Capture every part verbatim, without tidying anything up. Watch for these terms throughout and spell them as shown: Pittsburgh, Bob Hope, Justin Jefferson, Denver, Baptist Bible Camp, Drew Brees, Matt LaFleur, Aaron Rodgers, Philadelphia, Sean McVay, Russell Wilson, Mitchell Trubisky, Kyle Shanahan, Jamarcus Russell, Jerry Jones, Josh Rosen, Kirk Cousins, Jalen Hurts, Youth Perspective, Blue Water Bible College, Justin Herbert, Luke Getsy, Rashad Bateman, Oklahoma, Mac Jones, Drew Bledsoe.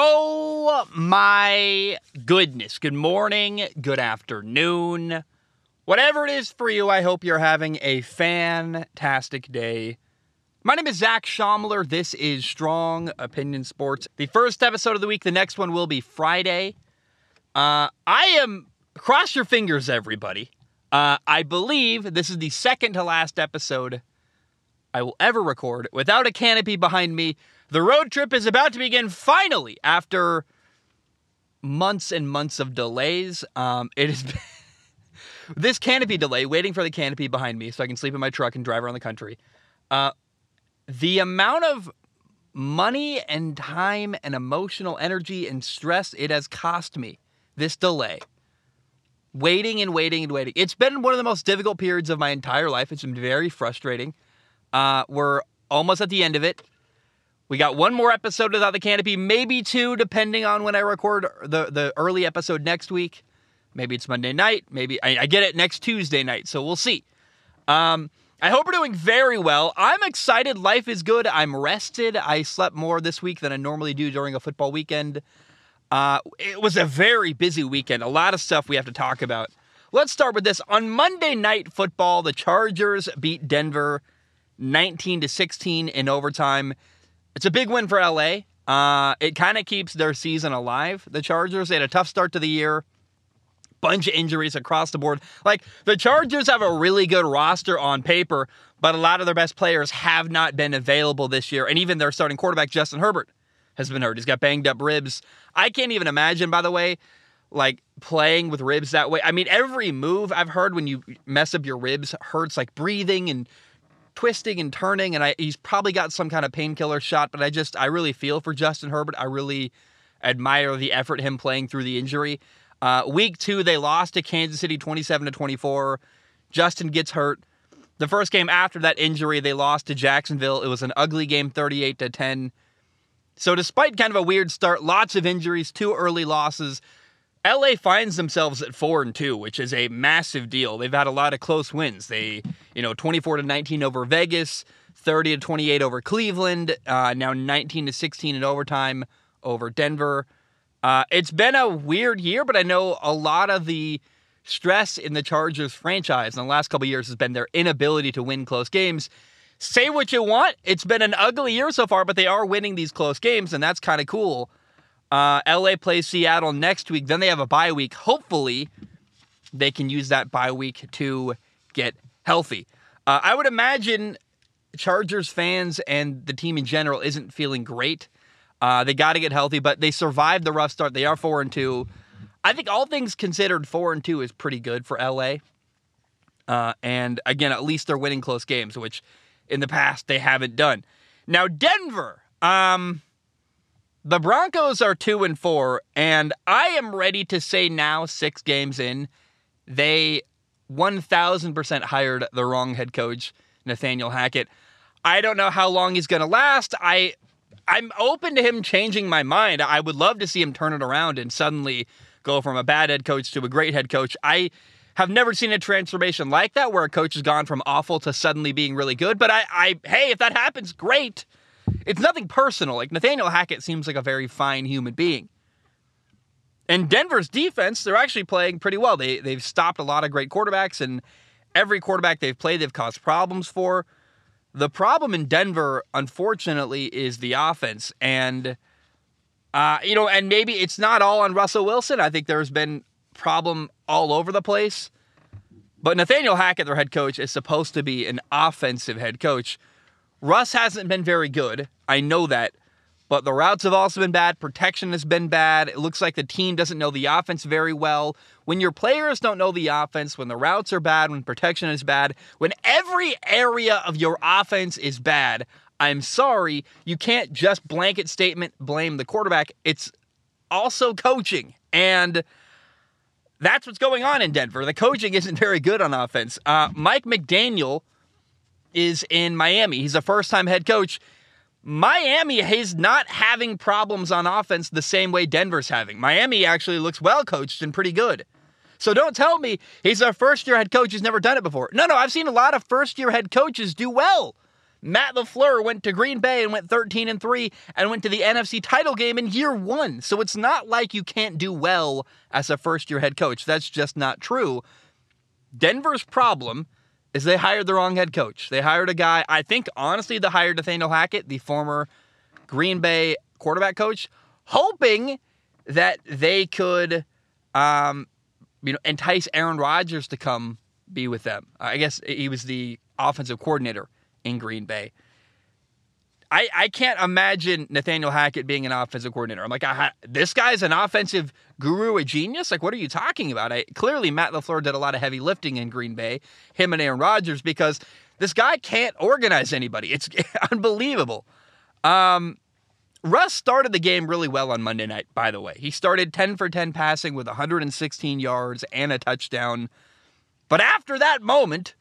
Oh my goodness. Good morning, good afternoon. Whatever it is for you, I hope you're having a fantastic day. My name is Zach Schaumler. This is Strong Opinion Sports. The first episode of the week, the next one will be Friday. Uh, I am, cross your fingers, everybody. Uh, I believe this is the second to last episode I will ever record without a canopy behind me. The road trip is about to begin finally after months and months of delays. Um, it has been this canopy delay, waiting for the canopy behind me so I can sleep in my truck and drive around the country. Uh, the amount of money and time and emotional energy and stress it has cost me, this delay. Waiting and waiting and waiting. It's been one of the most difficult periods of my entire life. It's been very frustrating. Uh, we're almost at the end of it. We got one more episode without the canopy, maybe two, depending on when I record the, the early episode next week. Maybe it's Monday night. Maybe I, I get it next Tuesday night, so we'll see. Um, I hope we're doing very well. I'm excited. Life is good. I'm rested. I slept more this week than I normally do during a football weekend. Uh, it was a very busy weekend. A lot of stuff we have to talk about. Let's start with this. On Monday Night Football, the Chargers beat Denver nineteen to sixteen in overtime. It's a big win for L A. Uh, it kind of keeps their season alive. The Chargers, they had a tough start to the year. Bunch of injuries across the board. Like, the Chargers have a really good roster on paper, but a lot of their best players have not been available this year. And even their starting quarterback, Justin Herbert, has been hurt. He's got banged up ribs. I can't even imagine, by the way, like, playing with ribs that way. I mean, every move I've heard when you mess up your ribs hurts, like breathing and twisting and turning, and I, he's probably got some kind of painkiller shot, but I just, I really feel for Justin Herbert. I really admire the effort, him playing through the injury. Uh, week two, they lost to Kansas City twenty-seven to twenty-four. Justin gets hurt. The first game after that injury, they lost to Jacksonville. It was an ugly game, thirty-eight to ten. So despite kind of a weird start, lots of injuries, two early losses, L A finds themselves at four and two, which is a massive deal. They've had a lot of close wins. They, you know, twenty-four to nineteen over Vegas, thirty to twenty-eight over Cleveland, uh, now nineteen to sixteen in overtime over Denver. Uh, it's been a weird year, but I know a lot of the stress in the Chargers franchise in the last couple of years has been their inability to win close games. Say what you want. It's been an ugly year so far, but they are winning these close games, and that's kind of cool. Uh, L A plays Seattle next week. Then they have a bye week. Hopefully, they can use that bye week to get healthy. Uh, I would imagine Chargers fans and the team in general isn't feeling great. Uh, they got to get healthy, but they survived the rough start. They are four and two. I think all things considered, four and two is pretty good for L A. Uh, and again, at least they're winning close games, which in the past they haven't done. Now Denver. Um, The Broncos are two and four, and I am ready to say now, six games in, they one thousand percent hired the wrong head coach, Nathaniel Hackett. I don't know how long he's going to last. I, I'm open to him changing my mind. I would love to see him turn it around and suddenly go from a bad head coach to a great head coach. I have never seen a transformation like that where a coach has gone from awful to suddenly being really good. But I, I hey, if that happens, great. It's nothing personal. Like, Nathaniel Hackett seems like a very fine human being. And Denver's defense, they're actually playing pretty well. They, they've stopped a lot of great quarterbacks, and every quarterback they've played, they've caused problems for. The problem in Denver, unfortunately, is the offense. And, uh, you know, and maybe it's not all on Russell Wilson. I think there's been problem all over the place. But Nathaniel Hackett, their head coach, is supposed to be an offensive head coach. Russ hasn't been very good. I know that. But the routes have also been bad. Protection has been bad. It looks like the team doesn't know the offense very well. When your players don't know the offense, when the routes are bad, when protection is bad, when every area of your offense is bad, I'm sorry, you can't just blanket statement blame the quarterback. It's also coaching. And that's what's going on in Denver. The coaching isn't very good on offense. Uh, Mike McDaniel is in Miami. He's a first-time head coach. Miami is not having problems on offense the same way Denver's having. Miami actually looks well-coached and pretty good. So don't tell me he's a first-year head coach who's never done it before. No, no, I've seen a lot of first-year head coaches do well. Matt LaFleur went to Green Bay and went thirteen and three and went to the N F C title game in year one. So it's not like you can't do well as a first-year head coach. That's just not true. Denver's problem is they hired the wrong head coach. They hired a guy, I think, honestly, they hired Nathaniel Hackett, the former Green Bay quarterback coach, hoping that they could um, you know, entice Aaron Rodgers to come be with them. I guess he was the offensive coordinator in Green Bay. I, I can't imagine Nathaniel Hackett being an offensive coordinator. I'm like, I, this guy's an offensive guru, a genius? Like, what are you talking about? I, clearly, Matt LaFleur did a lot of heavy lifting in Green Bay, him and Aaron Rodgers, because this guy can't organize anybody. It's unbelievable. Um, Russ started the game really well on Monday night, by the way. He started ten for ten passing with one hundred sixteen yards and a touchdown. But after that moment,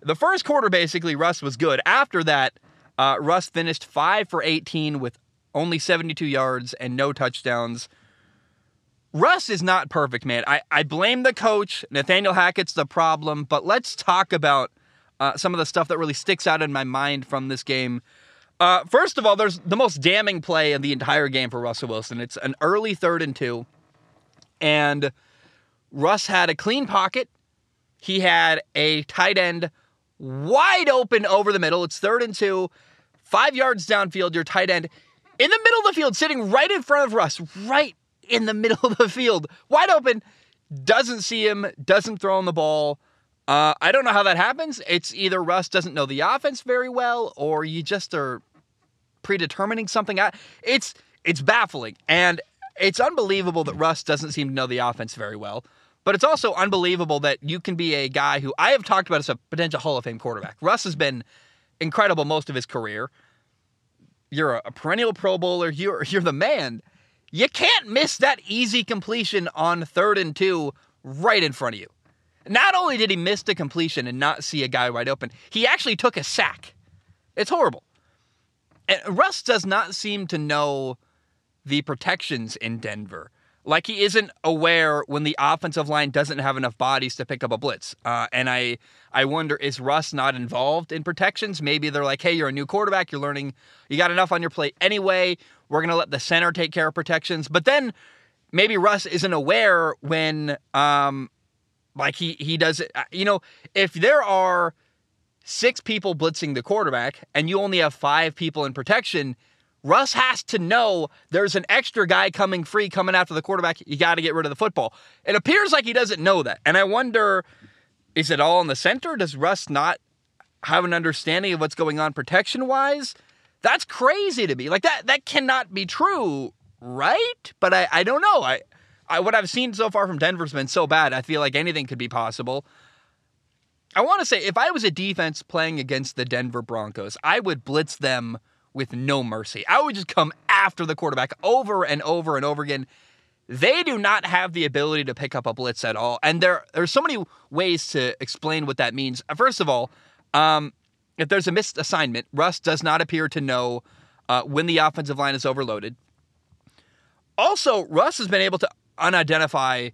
the first quarter, basically, Russ was good. After that, uh, Russ finished five for eighteen with only seventy-two yards and no touchdowns. Russ is not perfect, man. I, I blame the coach. Nathaniel Hackett's the problem. But let's talk about uh, some of the stuff that really sticks out in my mind from this game. Uh, first of all, there's the most damning play in the entire game for Russell Wilson. It's an early third and two. And Russ had a clean pocket. He had a tight end wide open over the middle. It's third and two, five yards downfield, your tight end in the middle of the field, sitting right in front of Russ, right in the middle of the field, wide open, doesn't see him, doesn't throw him the ball. Uh, I don't know how that happens. It's either Russ doesn't know the offense very well, or you just are predetermining something. It's, it's baffling, and it's unbelievable that Russ doesn't seem to know the offense very well. But it's also unbelievable that you can be a guy who I have talked about as a potential Hall of Fame quarterback. Russ has been incredible most of his career. You're a perennial Pro Bowler. You're, you're the man. You can't miss that easy completion on third and two right in front of you. Not only did he miss the completion and not see a guy wide open, he actually took a sack. It's horrible. And Russ does not seem to know the protections in Denver. Like, he isn't aware when the offensive line doesn't have enough bodies to pick up a blitz. Uh, and I I wonder, is Russ not involved in protections? Maybe they're like, hey, you're a new quarterback. You're learning. You got enough on your plate anyway. We're going to let the center take care of protections. But then maybe Russ isn't aware when, um, like, he, he does it. You know, if there are six people blitzing the quarterback and you only have five people in protection, Russ has to know there's an extra guy coming free, coming after the quarterback. You got to get rid of the football. It appears like he doesn't know that. And I wonder, is it all in the center? Does Russ not have an understanding of what's going on protection-wise? That's crazy to me. Like, that that cannot be true, right? But I, I don't know. I, I what I've seen so far from Denver's been so bad, I feel like anything could be possible. I want to say, if I was a defense playing against the Denver Broncos, I would blitz them with no mercy. I would just come after the quarterback over and over and over again. They do not have the ability to pick up a blitz at all. And there, there's so many ways to explain what that means. First of all, um, if there's a missed assignment, Russ does not appear to know uh, when the offensive line is overloaded. Also, Russ has been able to unidentify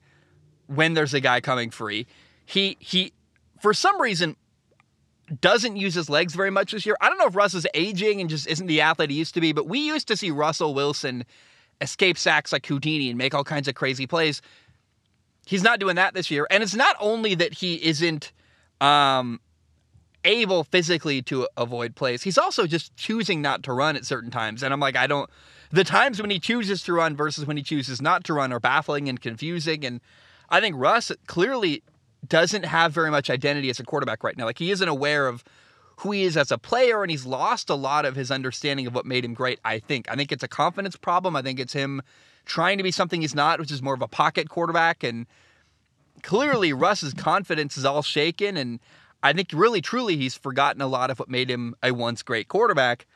when there's a guy coming free. He, he, for some reason, doesn't use his legs very much this year. I don't know if Russ is aging and just isn't the athlete he used to be, but we used to see Russell Wilson escape sacks like Houdini and make all kinds of crazy plays. He's not doing that this year. And it's not only that he isn't um, able physically to avoid plays, he's also just choosing not to run at certain times. And I'm like, I don't... The times when he chooses to run versus when he chooses not to run are baffling and confusing. And I think Russ clearly doesn't have very much identity as a quarterback right now. Like, he isn't aware of who he is as a player, and he's lost a lot of his understanding of what made him great, I think. I think it's a confidence problem. I think it's him trying to be something he's not, which is more of a pocket quarterback. And clearly, Russ's confidence is all shaken, and I think really, truly, he's forgotten a lot of what made him a once great quarterback.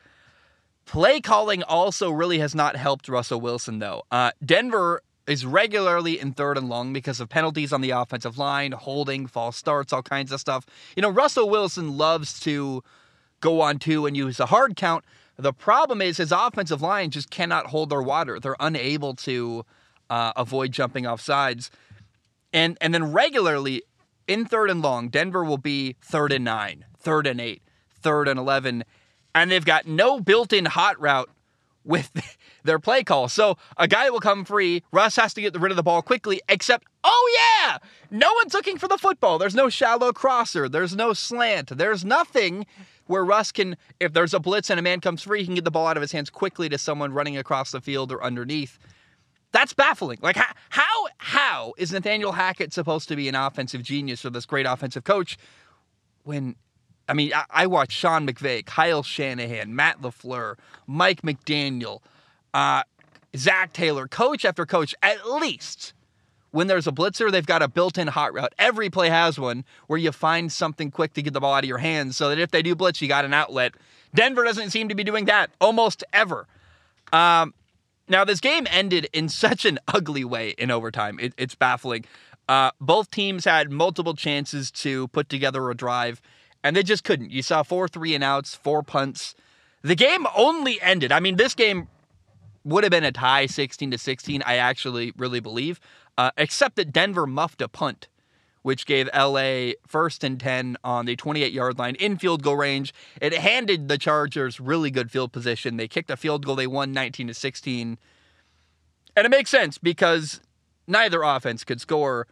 Play calling also really has not helped Russell Wilson, though. Uh, Denver is regularly in third and long because of penalties on the offensive line, holding, false starts, all kinds of stuff. You know, Russell Wilson loves to go on two and use a hard count. The problem is his offensive line just cannot hold their water. They're unable to uh, avoid jumping off sides. And, and then regularly in third and long, Denver will be third and nine, third and eight, third and eleven. and they've got no built-in hot route with their play call. So a guy will come free. Russ has to get rid of the ball quickly, except, oh yeah, no one's looking for the football. There's no shallow crosser. There's no slant. There's nothing where Russ can, if there's a blitz and a man comes free, he can get the ball out of his hands quickly to someone running across the field or underneath. That's baffling. Like, how, how, how is Nathaniel Hackett supposed to be an offensive genius or this great offensive coach when, I mean, I, I watched Sean McVay, Kyle Shanahan, Matt LaFleur, Mike McDaniel, uh, Zach Taylor, coach after coach. At least when there's a blitzer, they've got a built-in hot route. Every play has one where you find something quick to get the ball out of your hands so that if they do blitz, you got an outlet. Denver doesn't seem to be doing that almost ever. Um... Now, this game ended in such an ugly way in overtime. It, it's baffling. Uh, both teams had multiple chances to put together a drive, and they just couldn't. You saw four three-and-outs, four punts. The game only ended. I mean, this game would have been a tie, sixteen to sixteen, I actually really believe, uh, except that Denver muffed a punt, which gave L A first and ten on the twenty-eight-yard line in field goal range. It handed the Chargers really good field position. They kicked a field goal. They won nineteen to sixteen. And it makes sense because neither offense could score.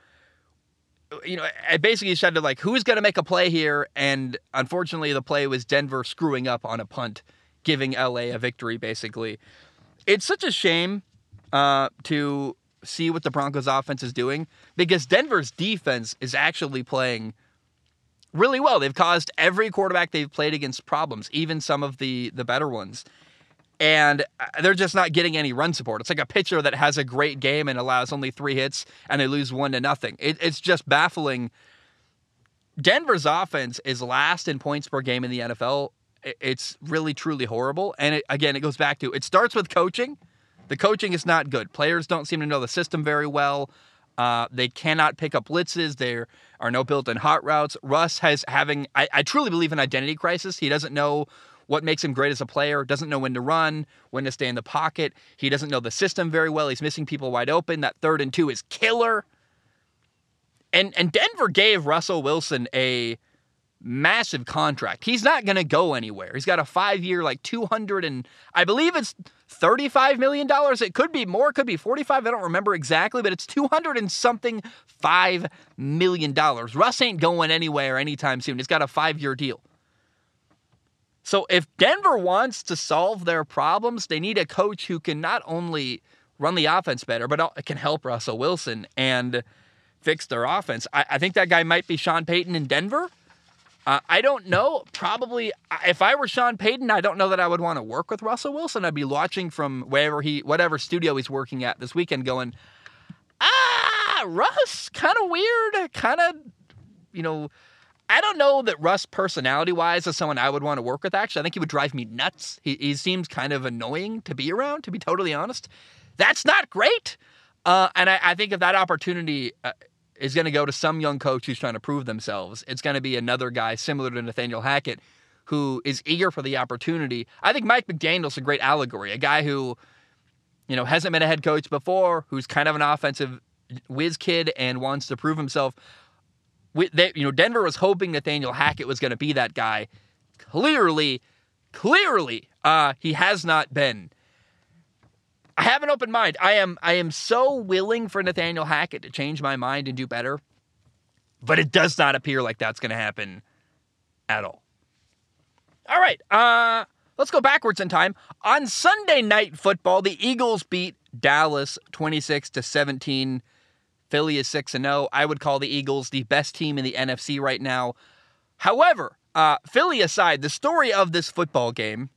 You know, I basically said, like, who's going to make a play here? And unfortunately, the play was Denver screwing up on a punt, giving L A a victory, basically. It's such a shame uh, to... see what the Broncos offense is doing, because Denver's defense is actually playing really well. They've caused every quarterback they've played against problems, even some of the, the better ones. And they're just not getting any run support. It's like a pitcher that has a great game and allows only three hits and they lose one to nothing. It, it's just baffling. Denver's offense is last in points per game in the N F L. It's really, truly horrible. And it, again, it goes back to, it starts with coaching. The coaching is not good. Players don't seem to know the system very well. Uh, they cannot pick up blitzes. There are no built-in hot routes. Russ has having, I, I truly believe, an identity crisis. He doesn't know what makes him great as a player, doesn't know when to run, when to stay in the pocket. He doesn't know the system very well. He's missing people wide open. That third and two is killer. And, and Denver gave Russell Wilson a massive contract. He's not going to go anywhere. He's got a five-year, like two hundred and I believe it's thirty-five million dollars. It could be more, could be forty-five. I don't remember exactly, but it's two hundred and something five million dollars. Russ ain't going anywhere anytime soon. He's got a five-year deal. So if Denver wants to solve their problems, they need a coach who can not only run the offense better, but can help Russell Wilson and fix their offense. I, I think that guy might be Sean Payton in Denver. Uh, I don't know. Probably, if I were Sean Payton, I don't know that I would want to work with Russell Wilson. I'd be watching from wherever he, whatever studio he's working at this weekend going, ah, Russ, kind of weird, kind of, you know, I don't know that Russ personality-wise is someone I would want to work with, actually. I think he would drive me nuts. He, he seems kind of annoying to be around, to be totally honest. That's not great. Uh, and I, I think if that opportunity... Uh, is going to go to some young coach who's trying to prove themselves. It's going to be another guy similar to Nathaniel Hackett who is eager for the opportunity. I think Mike McDaniel's a great allegory, a guy who, you know, hasn't been a head coach before, who's kind of an offensive whiz kid and wants to prove himself. We, they, you know, Denver was hoping Nathaniel Hackett was going to be that guy. Clearly, clearly, uh, he has not been. I have an open mind. I am I am so willing for Nathaniel Hackett to change my mind and do better, but it does not appear like that's going to happen at all. All right, uh, let's go backwards in time. On Sunday Night Football, the Eagles beat Dallas twenty-six to seventeen. Philly is six and oh. I would call the Eagles the best team in the N F C right now. However, uh, Philly aside, the story of this football game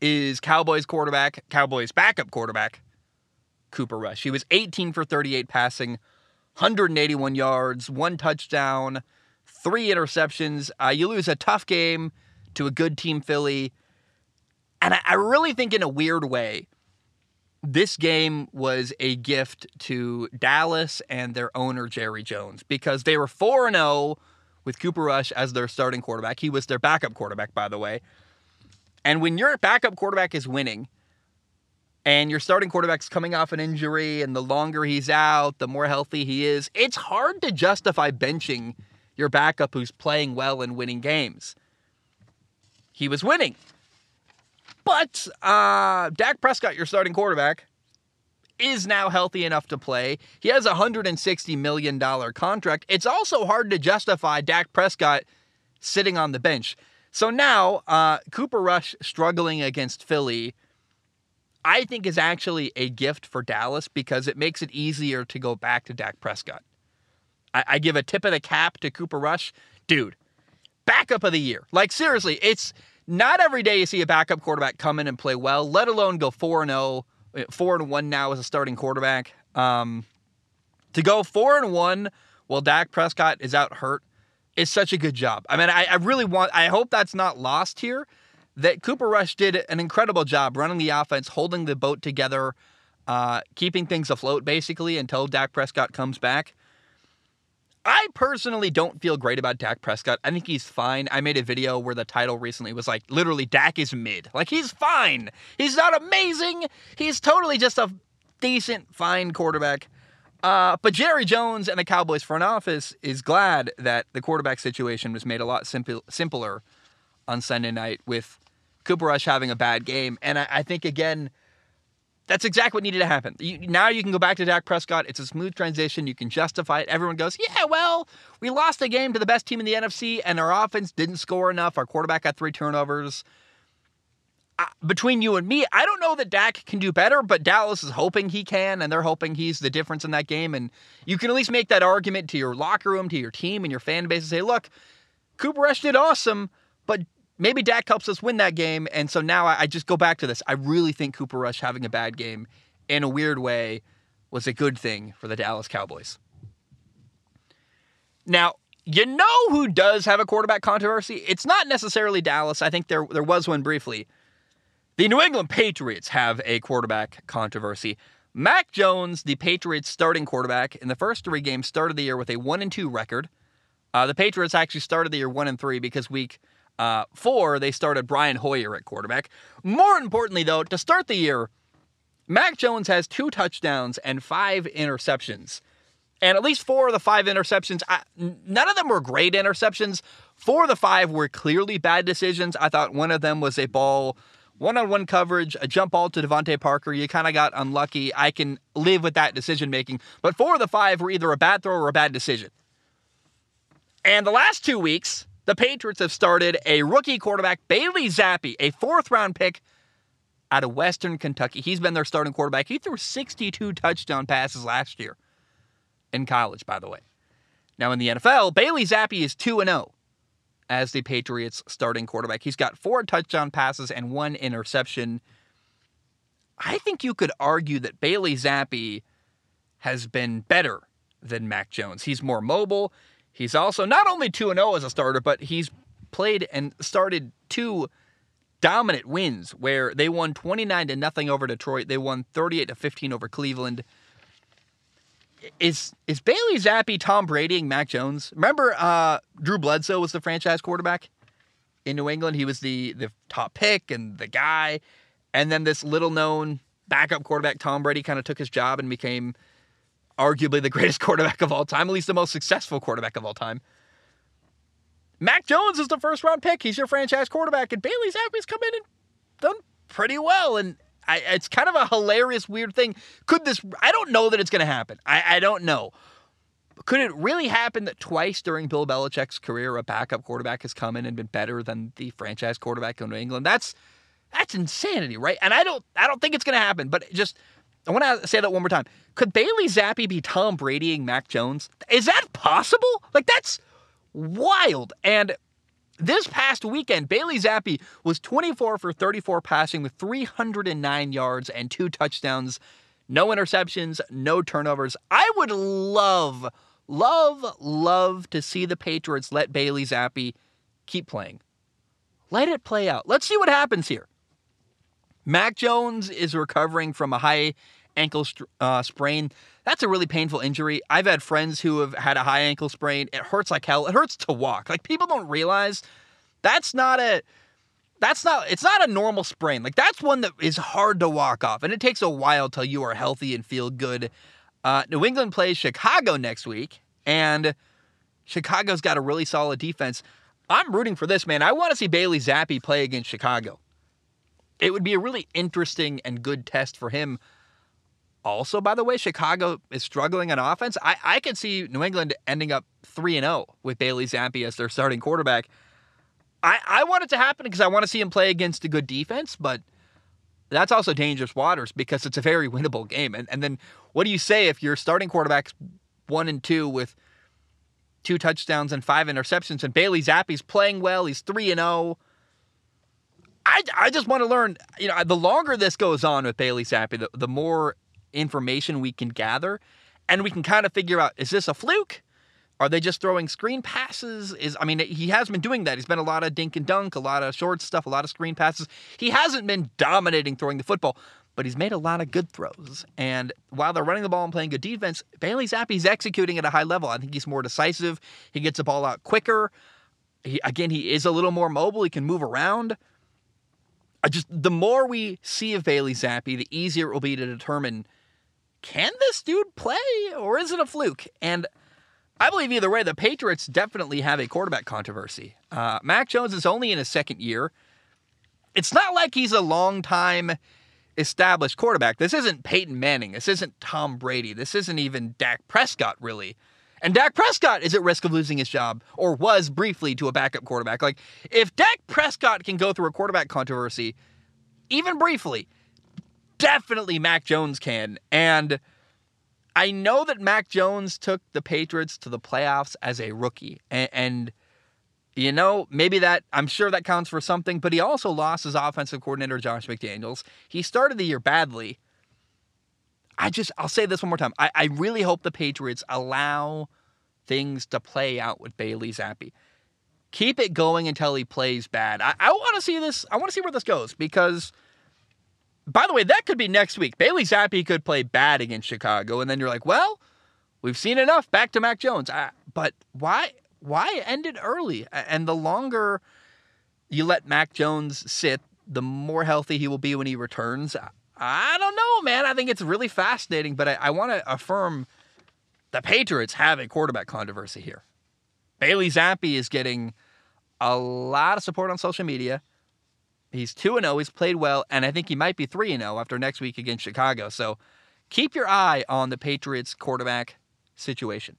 is Cowboys quarterback, Cowboys backup quarterback, Cooper Rush. He was eighteen for thirty-eight passing, one hundred eighty-one yards, one touchdown, three interceptions. Uh, you lose a tough game to a good team, Philly. And I, I really think in a weird way, this game was a gift to Dallas and their owner, Jerry Jones, because they were four and oh with Cooper Rush as their starting quarterback. He was their backup quarterback, by the way. And when your backup quarterback is winning and your starting quarterback's coming off an injury and the longer he's out, the more healthy he is, it's hard to justify benching your backup who's playing well and winning games. he was winning. But uh, Dak Prescott, your starting quarterback, is now healthy enough to play. He has a one hundred sixty million dollars contract. It's also hard to justify Dak Prescott sitting on the bench. So now, uh, Cooper Rush struggling against Philly, I think is actually a gift for Dallas because it makes it easier to go back to Dak Prescott. I, I give a tip of the cap to Cooper Rush. Dude, backup of the year. Like, seriously, it's not every day you see a backup quarterback come in and play well, let alone go four and oh. four and one now as a starting quarterback. Um, to go four and one while Dak Prescott is out hurt is such a good job. I mean, I, I really want, I hope that's not lost here, that Cooper Rush did an incredible job running the offense, holding the boat together, uh, keeping things afloat, basically, until Dak Prescott comes back. I personally don't feel great about Dak Prescott. I think he's fine. I made a video where the title recently was like, literally, Dak is mid. Like, he's fine. He's not amazing. He's totally just a decent, fine quarterback. Uh, but Jerry Jones and the Cowboys front office is glad that the quarterback situation was made a lot simple, simpler on Sunday night with Cooper Rush having a bad game. And I, I think, again, that's exactly what needed to happen. You, now you can go back to Dak Prescott. It's a smooth transition. You can justify it. Everyone goes, yeah, well, we lost the game to the best team in the N F C, and our offense didn't score enough. Our quarterback got three turnovers. Uh, between you and me, I don't know that Dak can do better, but Dallas is hoping he can, and they're hoping he's the difference in that game. And you can at least make that argument to your locker room, to your team, and your fan base and say, look, Cooper Rush did awesome, but maybe Dak helps us win that game, and so now I, I just go back to this. I really think Cooper Rush having a bad game, in a weird way, was a good thing for the Dallas Cowboys. Now, you know who does have a quarterback controversy? It's not necessarily Dallas. I think there, there was one briefly. The New England Patriots have a quarterback controversy. Mac Jones, the Patriots' starting quarterback, in the first three games started the year with a one and two record. Uh, the Patriots actually started the year one and three because week... Uh, four, they started Brian Hoyer at quarterback. More importantly, though, to start the year, Mac Jones has two touchdowns and five interceptions. And at least four of the five interceptions, I, none of them were great interceptions. Four of the five were clearly bad decisions. I thought one of them was a ball, one-on-one coverage, a jump ball to Devontae Parker. You kind of got unlucky. I can live with that decision-making. But four of the five were either a bad throw or a bad decision. And the last two weeks... the Patriots have started a rookie quarterback, Bailey Zappe, a fourth-round pick out of Western Kentucky. He's been their starting quarterback. He threw sixty-two touchdown passes last year in college, by the way. Now, in the N F L, Bailey Zappe is two and oh as the Patriots' starting quarterback. He's got four touchdown passes and one interception. I think you could argue that Bailey Zappe has been better than Mac Jones. He's more mobile. He's also not only two and oh as a starter, but he's played and started two dominant wins where they won twenty-nine to nothing over Detroit. They won thirty-eight to fifteen over Cleveland. Is is Bailey Zappe Tom Brady and Mac Jones? Remember uh, Drew Bledsoe was the franchise quarterback in New England. He was the, the top pick and the guy. And then this little-known backup quarterback, Tom Brady, kind of took his job and became... arguably the greatest quarterback of all time, at least the most successful quarterback of all time. Mac Jones is the first-round pick. He's your franchise quarterback, and Bailey Zappe's come in and done pretty well, and I, it's kind of a hilarious, weird thing. Could this... I don't know that it's going to happen. I, I don't know. Could it really happen that twice during Bill Belichick's career, a backup quarterback has come in and been better than the franchise quarterback in New England? That's that's insanity, right? And I don't, I don't think it's going to happen, but just... I want to say that one more time. Could Bailey Zappe be Tom Bradying Mac Jones? Is that possible? Like, that's wild. And this past weekend, Bailey Zappe was twenty-four for thirty-four passing with three hundred nine yards and two touchdowns. No interceptions, no turnovers. I would love, love, love to see the Patriots let Bailey Zappe keep playing. Let it play out. Let's see what happens here. Mac Jones is recovering from a high ankle uh, sprain. That's a really painful injury. I've had friends who have had a high ankle sprain. It hurts like hell. It hurts to walk. Like, people don't realize that's not a, that's not, it's not a normal sprain. Like, that's one that is hard to walk off. And it takes a while till you are healthy and feel good. Uh, New England plays Chicago next week. And Chicago's got a really solid defense. I'm rooting for this, man. I want to see Bailey Zappe play against Chicago. It would be a really interesting and good test for him. Also, by the way, Chicago is struggling on offense. I, I could see New England ending up three and oh with Bailey Zappe as their starting quarterback. I, I want it to happen because I want to see him play against a good defense, but that's also dangerous waters because it's a very winnable game. And, and then what do you say if your starting quarterback's one and two with two touchdowns and five interceptions, and Bailey Zappe's playing well, he's three and oh? I, I just want to learn, you know, the longer this goes on with Bailey Zappe, the, the more information we can gather, and we can kind of figure out, is this a fluke? Are they just throwing screen passes? Is I mean, he has been doing that. He's been a lot of dink and dunk, a lot of short stuff, a lot of screen passes. He hasn't been dominating throwing the football, but he's made a lot of good throws. And while they're running the ball and playing good defense, Bailey Zappe's executing at a high level. I think he's more decisive. He gets the ball out quicker. He, again, he is a little more mobile. He can move around. I just the more we see of Bailey Zappe, the easier it will be to determine, can this dude play or is it a fluke? And I believe either way, the Patriots definitely have a quarterback controversy. Uh, Mac Jones is only in his second year. It's not like he's a long-time established quarterback. This isn't Peyton Manning. This isn't Tom Brady. This isn't even Dak Prescott, really. And Dak Prescott is at risk of losing his job, or was briefly, to a backup quarterback. Like, if Dak Prescott can go through a quarterback controversy, even briefly, definitely Mac Jones can. And I know that Mac Jones took the Patriots to the playoffs as a rookie. And, and, you know, maybe that, I'm sure that counts for something, but he also lost his offensive coordinator, Josh McDaniels. He started the year badly. I just, I'll say this one more time. I, I really hope the Patriots allow things to play out with Bailey Zappe. Keep it going until he plays bad. I, I want to see this. I want to see where this goes because, by the way, that could be next week. Bailey Zappe could play bad against Chicago, and then you're like, well, we've seen enough. Back to Mac Jones. I, but why why end it early? And the longer you let Mac Jones sit, the more healthy he will be when he returns. I, I don't know, man. I think it's really fascinating, but I, I want to affirm the Patriots have a quarterback controversy here. Bailey Zappe is getting a lot of support on social media. He's two and oh, he's played well, and I think he might be three and oh after next week against Chicago. So keep your eye on the Patriots quarterback situation.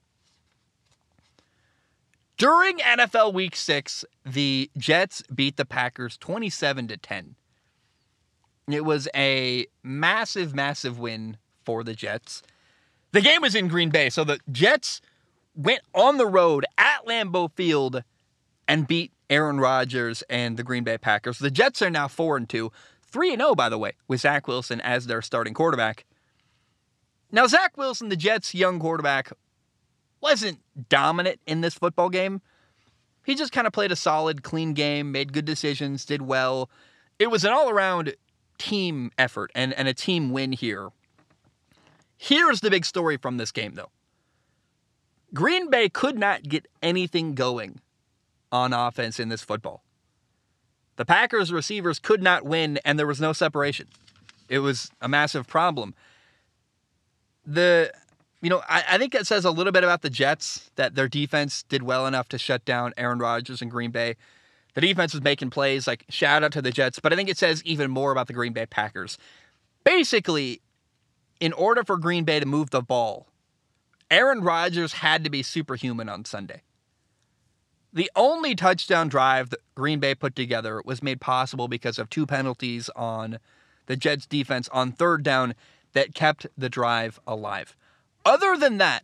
During N F L Week six, the Jets beat the Packers twenty-seven to ten. It was a massive, massive win for the Jets. The game was in Green Bay, so the Jets went on the road at Lambeau Field and beat Aaron Rodgers and the Green Bay Packers. The Jets are now four and two. three and oh, by the way, with Zach Wilson as their starting quarterback. Now, Zach Wilson, the Jets' young quarterback, wasn't dominant in this football game. He just kind of played a solid, clean game, made good decisions, did well. It was an all-around team effort and, and a team win here. Here's the big story from this game, though. Green Bay could not get anything going on offense in this football. The Packers receivers could not win, and there was no separation. It was a massive problem. The, you know, I, I think that says a little bit about the Jets, that their defense did well enough to shut down Aaron Rodgers and Green Bay. The defense was making plays, like, shout out to the Jets, but I think it says even more about the Green Bay Packers. Basically, in order for Green Bay to move the ball, Aaron Rodgers had to be superhuman on Sunday. The only touchdown drive that Green Bay put together was made possible because of two penalties on the Jets' defense on third down that kept the drive alive. Other than that,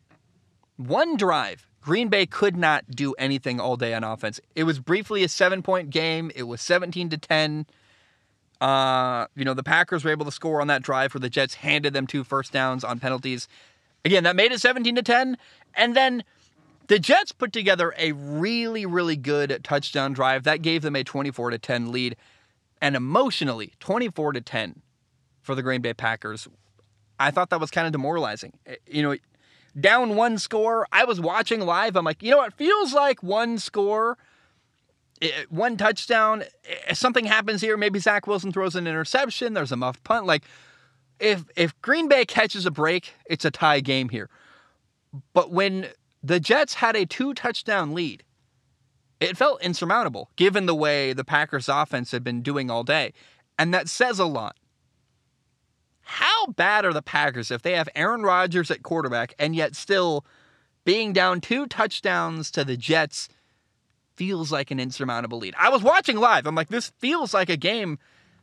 one drive, Green Bay could not do anything all day on offense. It was briefly a seven-point game. It was seventeen to ten. Uh, you know, the Packers were able to score on that drive where the Jets handed them two first downs on penalties. Again, that made it seventeen to ten. And then the Jets put together a really, really good touchdown drive that gave them a twenty-four to ten lead, and emotionally, twenty-four to ten for the Green Bay Packers. I thought that was kind of demoralizing. You know, down one score. I was watching live. I'm like, you know, it feels like one score, one touchdown. If something happens here, maybe Zach Wilson throws an interception. There's a muffed punt. Like, if if Green Bay catches a break, it's a tie game here. But when the Jets had a two-touchdown lead, It felt insurmountable, given the way the Packers' offense had been doing all day. And that says a lot. How bad are the Packers if they have Aaron Rodgers at quarterback and yet still being down two touchdowns to the Jets feels like an insurmountable lead? I was watching live. I'm like, this feels like a game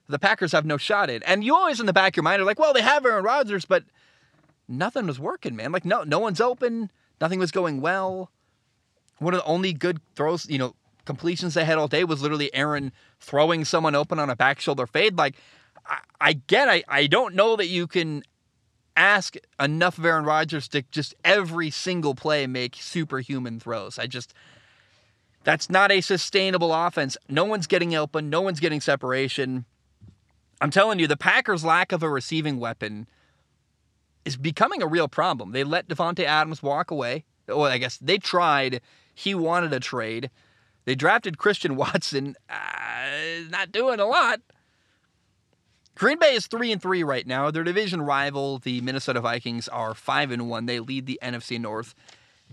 the Packers have no shot in. And you always in the back of your mind are like, well, they have Aaron Rodgers, but nothing was working, man. Like, no, no one's open. Nothing was going well. One of the only good throws, you know, completions they had all day was literally Aaron throwing someone open on a back shoulder fade. Like, I get, I, I don't know that you can ask enough of Aaron Rodgers to just every single play make superhuman throws. I just, that's not a sustainable offense. No one's getting open. No one's getting separation. I'm telling you, the Packers' lack of a receiving weapon is becoming a real problem. They let Devontae Adams walk away. Well, I guess they tried. He wanted a trade. They drafted Christian Watson. Uh, not doing a lot. Green Bay is three and three right now. Their division rival, the Minnesota Vikings, are five and one. They lead the N F C North.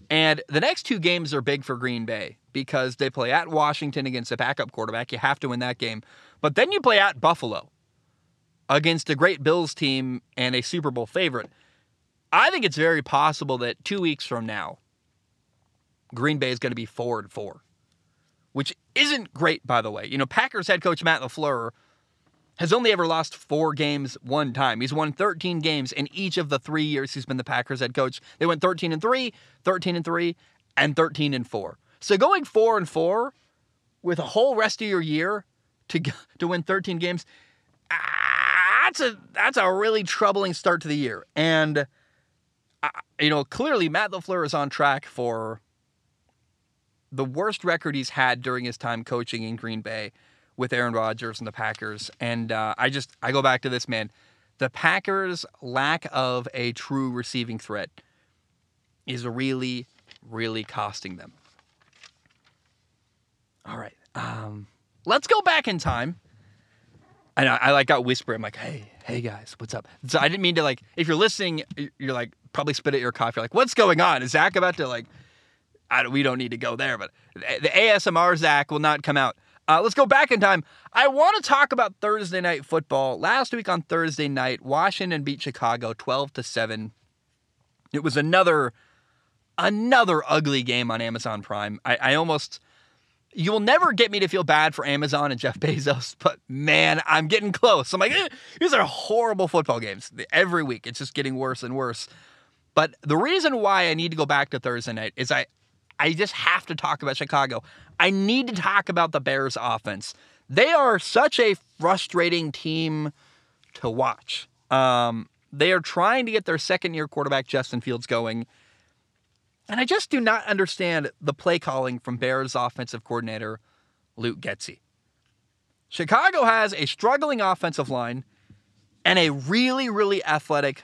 And the next two games are big for Green Bay because they play at Washington against a backup quarterback. You have to win that game. But then you play at Buffalo against a great Bills team and a Super Bowl favorite. I think it's very possible that two weeks from now, Green Bay is going to be four and four, which isn't great, by the way. You know, Packers head coach Matt LaFleur has only ever lost four games one time. He's won thirteen games in each of the three years he's been the Packers head coach. They went thirteen and three, thirteen and three, and thirteen and four. So going four and four with a whole rest of your year to to win thirteen games, ah, that's a that's a really troubling start to the year. And uh, you know, clearly Matt LaFleur is on track for the worst record he's had during his time coaching in Green Bay, with Aaron Rodgers and the Packers. And uh, I just, I go back to this, man. The Packers' lack of a true receiving threat is really, really costing them. All right. Um, let's go back in time. And I, I like got whispered. I'm like, hey, hey guys, what's up? So I didn't mean to like, if you're listening, you're like, probably spit at your coffee. You're like, what's going on? Is Zach about to like, I don't, we don't need to go there, but the A S M R Zach will not come out. Uh, let's go back in time. I want to talk about Thursday night football. Last week on Thursday night, Washington beat Chicago twelve to seven. It was another, another ugly game on Amazon Prime. I, I almost, you will never get me to feel bad for Amazon and Jeff Bezos, but man, I'm getting close. I'm like, eh, these are horrible football games. Every week, it's just getting worse and worse. But the reason why I need to go back to Thursday night is I, I just have to talk about Chicago. I need to talk about the Bears' offense. They are such a frustrating team to watch. Um, they are trying to get their second-year quarterback, Justin Fields, going. And I just do not understand the play calling from Bears' offensive coordinator, Luke Getsy. Chicago has a struggling offensive line and a really, really athletic,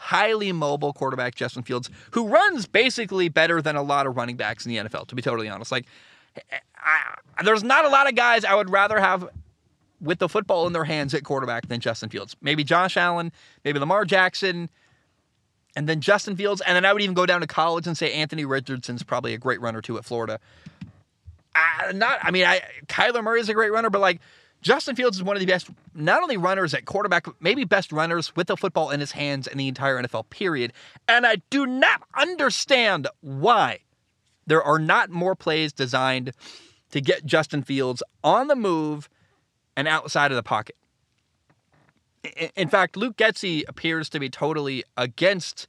highly mobile quarterback, Justin Fields, who runs basically better than a lot of running backs in the N F L, to be totally honest. Like, I, there's not a lot of guys I would rather have with the football in their hands at quarterback than Justin Fields. Maybe Josh Allen, maybe Lamar Jackson, and then Justin Fields. And then I would even go down to college and say Anthony Richardson's probably a great runner, too, at Florida. I, not, I mean, I, Kyler Murray is a great runner, but, like, Justin Fields is one of the best, not only runners at quarterback, but maybe best runners with the football in his hands in the entire N F L, period. And I do not understand why there are not more plays designed to get Justin Fields on the move and outside of the pocket. In fact, Luke Getsy appears to be totally against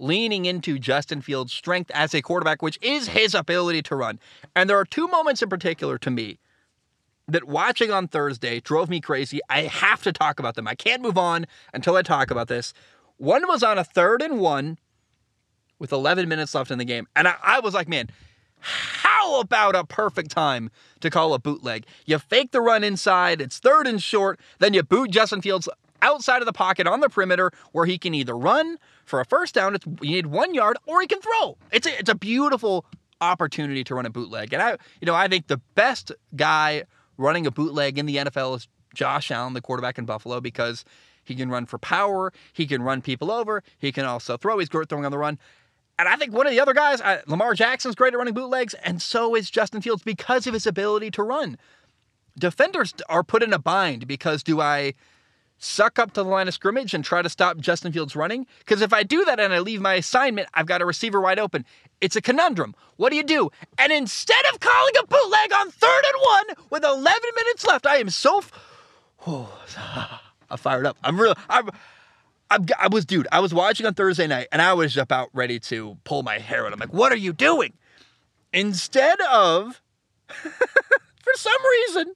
leaning into Justin Fields' strength as a quarterback, which is his ability to run. And there are two moments in particular to me that watching on Thursday drove me crazy. I have to talk about them. I can't move on until I talk about this. One was on a third and one with eleven minutes left in the game. And I, I was like, man, how about a perfect time to call a bootleg? You fake the run inside. It's third and short. Then you boot Justin Fields outside of the pocket on the perimeter where he can either run for a first down. It's, you need one yard or he can throw. It's a, it's a beautiful opportunity to run a bootleg. And I, you know, I think the best guy running a bootleg in the N F L is Josh Allen, the quarterback in Buffalo, because he can run for power, he can run people over, he can also throw, he's great throwing on the run. And I think one of the other guys, I, Lamar Jackson's great at running bootlegs, and so is Justin Fields because of his ability to run. Defenders are put in a bind because do I suck up to the line of scrimmage and try to stop Justin Fields running? Because if I do that and I leave my assignment, I've got a receiver wide open. It's a conundrum. What do you do? And instead of calling a bootleg on third and one with eleven minutes left, I am so... F- oh, I'm fired up. I'm real. I'm... I was, dude, I was watching on Thursday night, and I was about ready to pull my hair out. I'm like, what are you doing? Instead of, for some reason,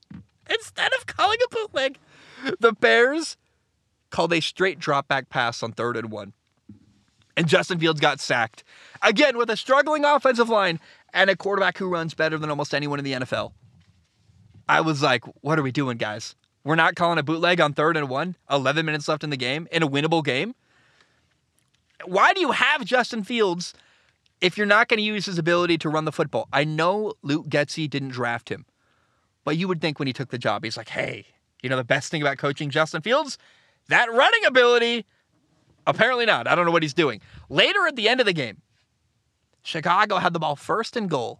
instead of calling a bootleg, the Bears called a straight drop back pass on third and one. And Justin Fields got sacked. Again, with a struggling offensive line and a quarterback who runs better than almost anyone in the N F L. I was like, what are we doing, guys? We're not calling a bootleg on third and one, eleven minutes left in the game, in a winnable game. Why do you have Justin Fields if you're not going to use his ability to run the football? I know Luke Getsy didn't draft him, but you would think when he took the job, he's like, hey, you know the best thing about coaching Justin Fields? That running ability? Apparently not. I don't know what he's doing. Later at the end of the game, Chicago had the ball first and goal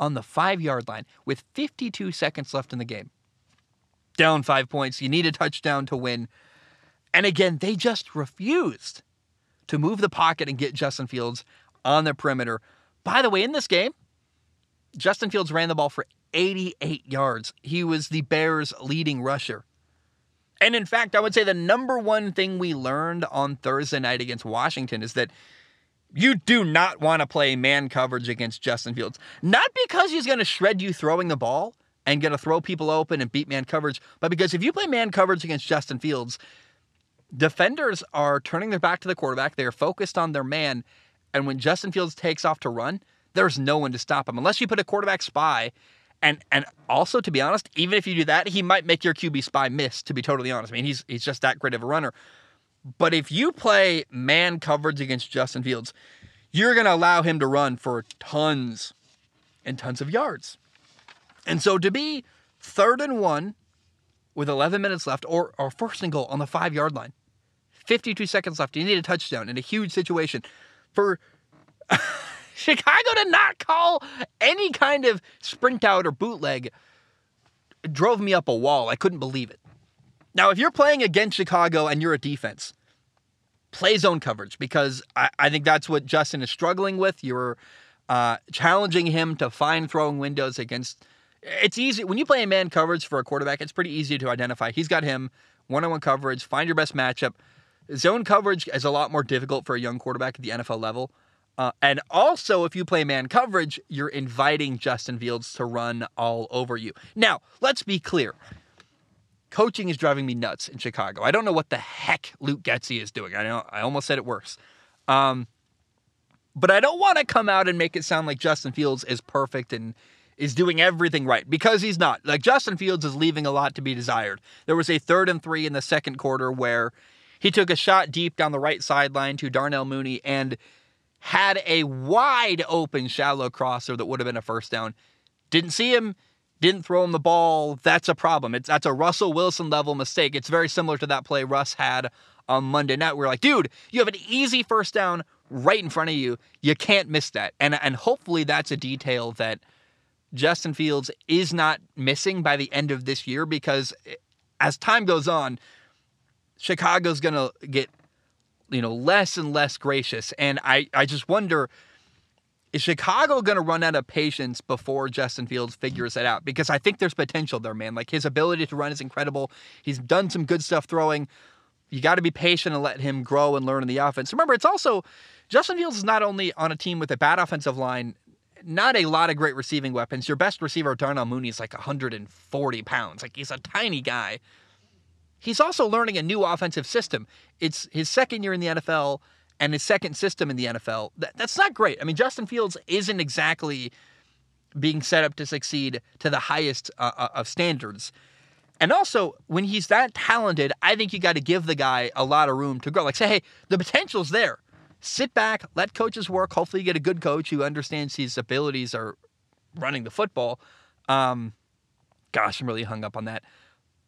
on the five-yard line with fifty-two seconds left in the game. Down five points. You need a touchdown to win. And again, they just refused to move the pocket and get Justin Fields on the perimeter. By the way, in this game, Justin Fields ran the ball for eighty-eight yards. He was the Bears' leading rusher. And in fact, I would say the number one thing we learned on Thursday night against Washington is that you do not want to play man coverage against Justin Fields. Not because he's going to shred you throwing the ball, and going to throw people open and beat man coverage. But because if you play man coverage against Justin Fields, defenders are turning their back to the quarterback. They are focused on their man. And when Justin Fields takes off to run, there's no one to stop him. Unless you put a quarterback spy. And and also, to be honest, even if you do that, he might make your Q B spy miss, to be totally honest. I mean, he's he's just that great of a runner. But if you play man coverage against Justin Fields, you're going to allow him to run for tons and tons of yards. And so to be third and one with eleven minutes left, or, or first and goal on the five-yard line, fifty-two seconds left, you need a touchdown in a huge situation. For Chicago to not call any kind of sprint out or bootleg, it drove me up a wall. I couldn't believe it. Now, if you're playing against Chicago and you're a defense, play zone coverage, because I, I think that's what Justin is struggling with. You're uh, challenging him to find throwing windows against... It's easy. When you play a man coverage for a quarterback, it's pretty easy to identify. He's got him, one-on-one coverage, find your best matchup. Zone coverage is a lot more difficult for a young quarterback at the N F L level. Uh, and also, if you play man coverage, you're inviting Justin Fields to run all over you. Now, let's be clear. Coaching is driving me nuts in Chicago. I don't know what the heck Luke Getsy is doing. I know I almost said it worse. Um, but I don't want to come out and make it sound like Justin Fields is perfect and is doing everything right, because he's not. Like, Justin Fields is leaving a lot to be desired. There was a third and three in the second quarter where he took a shot deep down the right sideline to Darnell Mooney and had a wide open shallow crosser that would have been a first down. Didn't see him, didn't throw him the ball. That's a problem. It's that's a Russell Wilson level mistake. It's very similar to that play Russ had on Monday night. We're like, dude, you have an easy first down right in front of you. You can't miss that. And and hopefully that's a detail that Justin Fields is not missing by the end of this year, because as time goes on, Chicago's going to get, you know, less and less gracious. And I, I just wonder, is Chicago going to run out of patience before Justin Fields figures it out? Because I think there's potential there, man. Like, his ability to run is incredible. He's done some good stuff throwing. You got to be patient and let him grow and learn in the offense. Remember, it's also, Justin Fields is not only on a team with a bad offensive line, not a lot of great receiving weapons. Your best receiver, Darnell Mooney, is like one hundred forty pounds. Like, he's a tiny guy. He's also learning a new offensive system. It's his second year in the N F L and his second system in the N F L. That, that's not great. I mean, Justin Fields isn't exactly being set up to succeed to the highest uh, of standards. And also, when he's that talented, I think you got to give the guy a lot of room to grow. Like, say, hey, the potential's there. Sit back, let coaches work. Hopefully you get a good coach who understands his abilities are running the football. Um, gosh, I'm really hung up on that.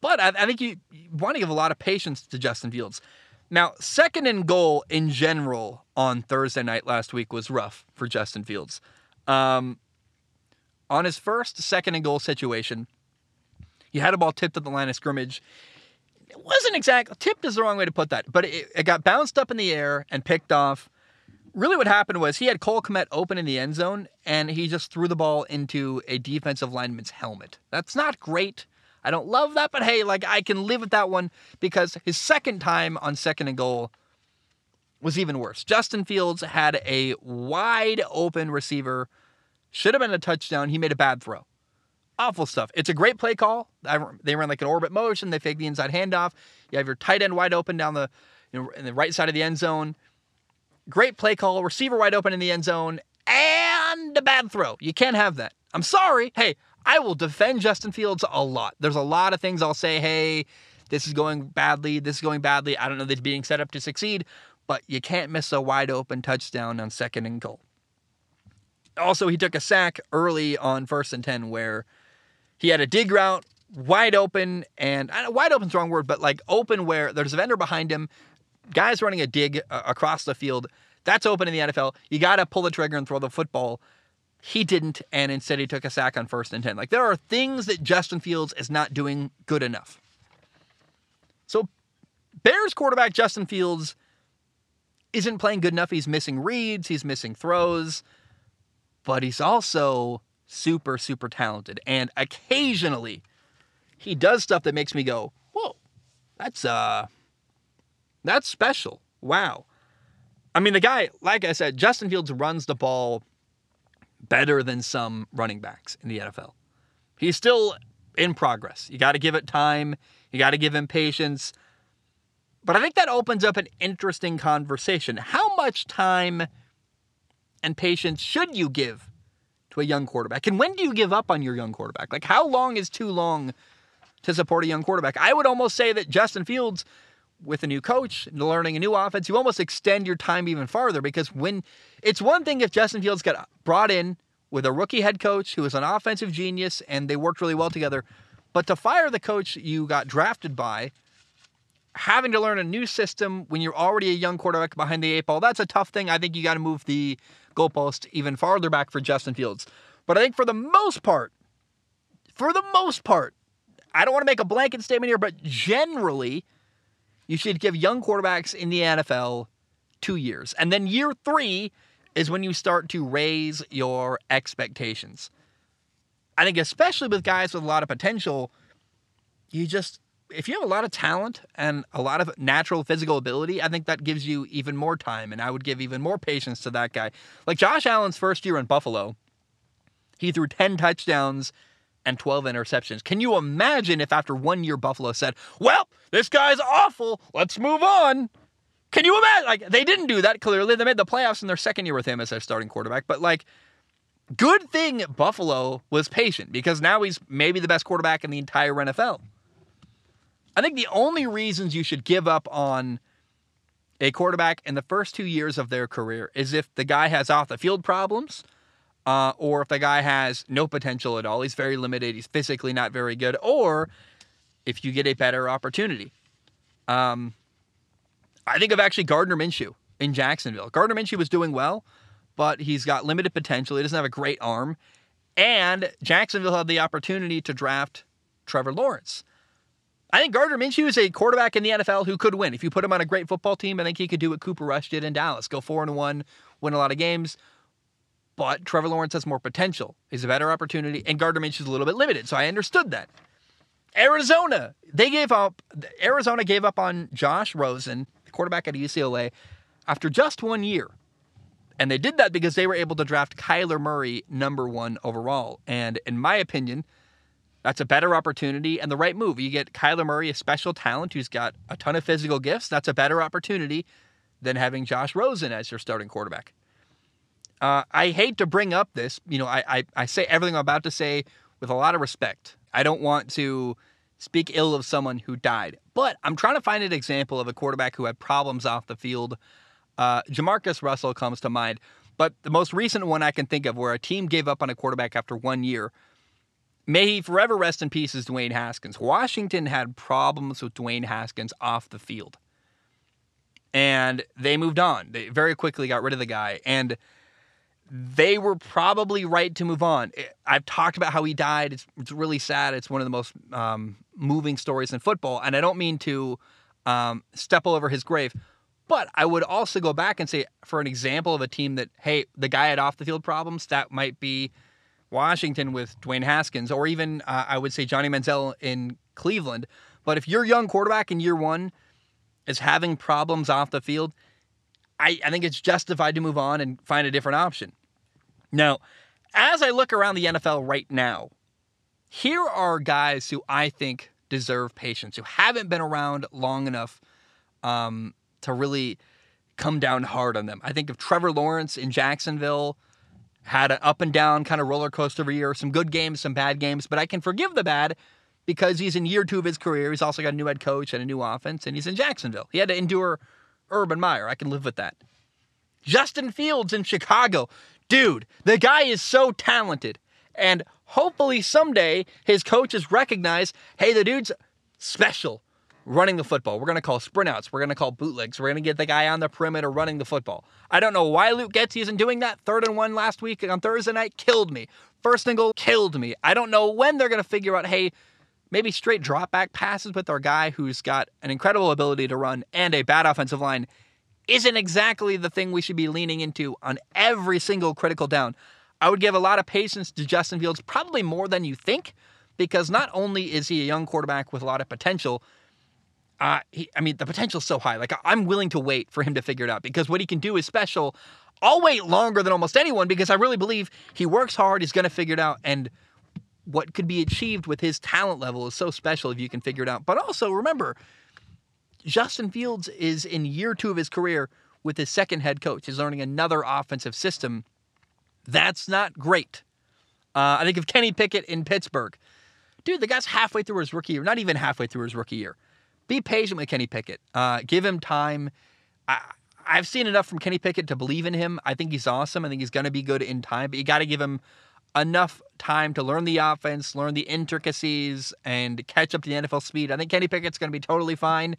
But I, I think you, you want to give a lot of patience to Justin Fields. Now, second and goal in general on Thursday night last week was rough for Justin Fields. Um, on his first second and goal situation, he had a ball tipped at the line of scrimmage. It wasn't exact. Tipped is the wrong way to put that, but it, it got bounced up in the air and picked off. Really what happened was he had Cole Kmet open in the end zone, and he just threw the ball into a defensive lineman's helmet. That's not great. I don't love that, but hey, like I can live with that one because his second time on second and goal was even worse. Justin Fields had a wide open receiver. Should have been a touchdown. He made a bad throw. Awful stuff. It's a great play call. I, they ran like an orbit motion. They fake the inside handoff. You have your tight end wide open down the, you know, in the right side of the end zone. Great play call. Receiver wide open in the end zone. And a bad throw. You can't have that. I'm sorry. Hey, I will defend Justin Fields a lot. There's a lot of things I'll say, hey, this is going badly. This is going badly. I don't know that he's being set up to succeed. But you can't miss a wide open touchdown on second and goal. Also, he took a sack early on first and ten where he had a dig route, wide open, and wide open's the wrong word, but like open where there's a vendor behind him, guys running a dig uh, across the field. That's open in the N F L. You got to pull the trigger and throw the football. He didn't, and instead he took a sack on first and ten. Like there are things that Justin Fields is not doing good enough. So Bears quarterback Justin Fields isn't playing good enough. He's missing reads. He's missing throws. But he's also super, super talented. And occasionally, he does stuff that makes me go, whoa, that's, uh, that's special. Wow. I mean, the guy, like I said, Justin Fields runs the ball better than some running backs in the N F L. He's still in progress. You got to give it time. You got to give him patience. But I think that opens up an interesting conversation. How much time and patience should you give to a young quarterback? And when do you give up on your young quarterback? Like, how long is too long to support a young quarterback? I would almost say that Justin Fields, with a new coach and learning a new offense, you almost extend your time even farther because when it's one thing if Justin Fields got brought in with a rookie head coach who was an offensive genius and they worked really well together, but to fire the coach you got drafted by, having to learn a new system when you're already a young quarterback behind the eight ball, that's a tough thing. I think you got to move the goalpost even farther back for Justin Fields. But I think for the most part, for the most part, I don't want to make a blanket statement here, but generally, you should give young quarterbacks in the N F L two years. And then year three is when you start to raise your expectations. I think especially with guys with a lot of potential, you just... if you have a lot of talent and a lot of natural physical ability, I think that gives you even more time, and I would give even more patience to that guy. Like Josh Allen's first year in Buffalo, he threw ten touchdowns and twelve interceptions. Can you imagine if after one year Buffalo said, well, this guy's awful, let's move on? Can you imagine? Like, they didn't do that, clearly. They made the playoffs in their second year with him as their starting quarterback, but like, good thing Buffalo was patient because now he's maybe the best quarterback in the entire N F L. I think the only reasons you should give up on a quarterback in the first two years of their career is if the guy has off-the-field problems uh, or if the guy has no potential at all. He's very limited. He's physically not very good. Or if you get a better opportunity. Um, I think of actually Gardner Minshew in Jacksonville. Gardner Minshew was doing well, but he's got limited potential. He doesn't have a great arm. And Jacksonville had the opportunity to draft Trevor Lawrence. I think Gardner Minshew is a quarterback in the N F L who could win. If you put him on a great football team, I think he could do what Cooper Rush did in Dallas. Go four and one, win a lot of games. But Trevor Lawrence has more potential. He's a better opportunity, and Gardner Minshew's a little bit limited, so I understood that. Arizona, they gave up. Arizona gave up on Josh Rosen, the quarterback at U C L A, after just one year. And they did that because they were able to draft Kyler Murray number one overall. And in my opinion, that's a better opportunity and the right move. You get Kyler Murray, a special talent who's got a ton of physical gifts. That's a better opportunity than having Josh Rosen as your starting quarterback. Uh, I hate to bring up this. You know, I, I, I say everything I'm about to say with a lot of respect. I don't want to speak ill of someone who died. But I'm trying to find an example of a quarterback who had problems off the field. Uh, Jamarcus Russell comes to mind. But the most recent one I can think of where a team gave up on a quarterback after one year, may he forever rest in peace, is Dwayne Haskins. Washington had problems with Dwayne Haskins off the field. and they moved on. They very quickly got rid of the guy, and they were probably right to move on. I've talked about how he died. It's, it's really sad. It's one of the most um, moving stories in football, and I don't mean to um, step all over his grave, but I would also go back and say, for an example of a team that, hey, the guy had off-the-field problems, that might be Washington with Dwayne Haskins, or even uh, I would say Johnny Manziel in Cleveland. But if your young quarterback in year one is having problems off the field, I, I think it's justified to move on and find a different option. Now, as I look around the N F L right now, here are guys who I think deserve patience, who haven't been around long enough um, to really come down hard on them. I think of Trevor Lawrence in Jacksonville. Had an up and down kind of roller coaster every year, some good games, some bad games, but I can forgive the bad because he's in year two of his career. He's also got a new head coach and a new offense, and he's in Jacksonville. He had to endure Urban Meyer. I can live with that. Justin Fields in Chicago. Dude, the guy is so talented, and hopefully someday his coaches recognize, hey, the dude's special running the football. We're going to call sprint outs. We're going to call bootlegs. We're going to get the guy on the perimeter running the football. I don't know why Luke Getsy isn't doing that. Third and one last week on Thursday night killed me. First and goal killed me. I don't know when they're going to figure out, hey, maybe straight drop back passes with our guy who's got an incredible ability to run and a bad offensive line isn't exactly the thing we should be leaning into on every single critical down. I would give a lot of patience to Justin Fields, probably more than you think, because not only is he a young quarterback with a lot of potential, Uh, he, I mean, the potential's so high. Like, I'm willing to wait for him to figure it out because what he can do is special. I'll wait longer than almost anyone because I really believe he works hard, he's going to figure it out, and what could be achieved with his talent level is so special if you can figure it out. But also, remember, Justin Fields is in year two of his career with his second head coach. He's learning another offensive system. That's not great. Uh, I think of Kenny Pickett in Pittsburgh. Dude, the guy's halfway through his rookie year, not even halfway through his rookie year. Be patient with Kenny Pickett. Uh, give him time. I, I've seen enough from Kenny Pickett to believe in him. I think he's awesome. I think he's going to be good in time, but you got to give him enough time to learn the offense, learn the intricacies, and catch up to the N F L speed. I think Kenny Pickett's going to be totally fine,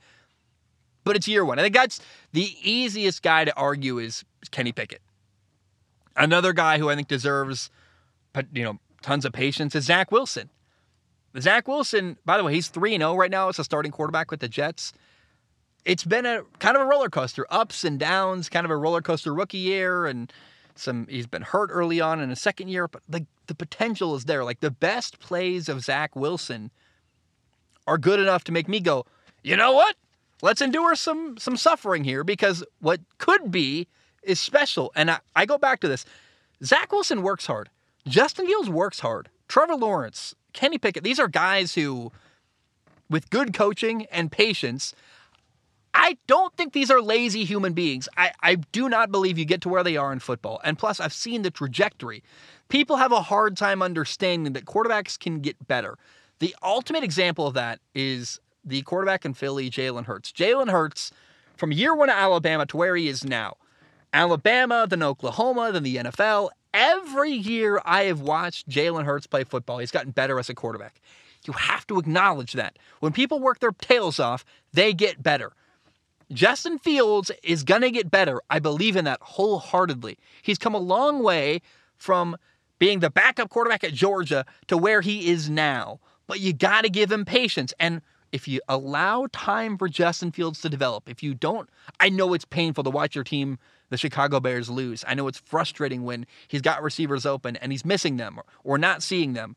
but it's year one. I think that's the easiest guy to argue is Kenny Pickett. Another guy who I think deserves, you know, tons of patience is Zach Wilson. Zach Wilson, by the way, he's three and oh right now. It's a starting quarterback with the Jets. It's been a kind of a roller coaster, ups and downs, kind of a roller coaster rookie year, and some he's been hurt early on in his second year, but the, the potential is there. Like, the best plays of Zach Wilson are good enough to make me go, you know what? Let's endure some some suffering here because what could be is special. And I, I go back to this. Zach Wilson works hard. Justin Fields works hard. Trevor Lawrence, Kenny Pickett, these are guys who, with good coaching and patience, I don't think these are lazy human beings. I, I do not believe you get to where they are in football. And plus, I've seen the trajectory. People have a hard time understanding that quarterbacks can get better. The ultimate example of that is the quarterback in Philly, Jalen Hurts. Jalen Hurts, from year one of Alabama to where he is now. Alabama, then Oklahoma, then the N F L. Every year I have watched Jalen Hurts play football, he's gotten better as a quarterback. You have to acknowledge that. When people work their tails off, they get better. Justin Fields is going to get better. I believe in that wholeheartedly. He's come a long way from being the backup quarterback at Georgia to where he is now. But you got to give him patience. And if you allow time for Justin Fields to develop, if you don't, I know it's painful to watch your team, the Chicago Bears, lose. I know it's frustrating when he's got receivers open and he's missing them or, or not seeing them.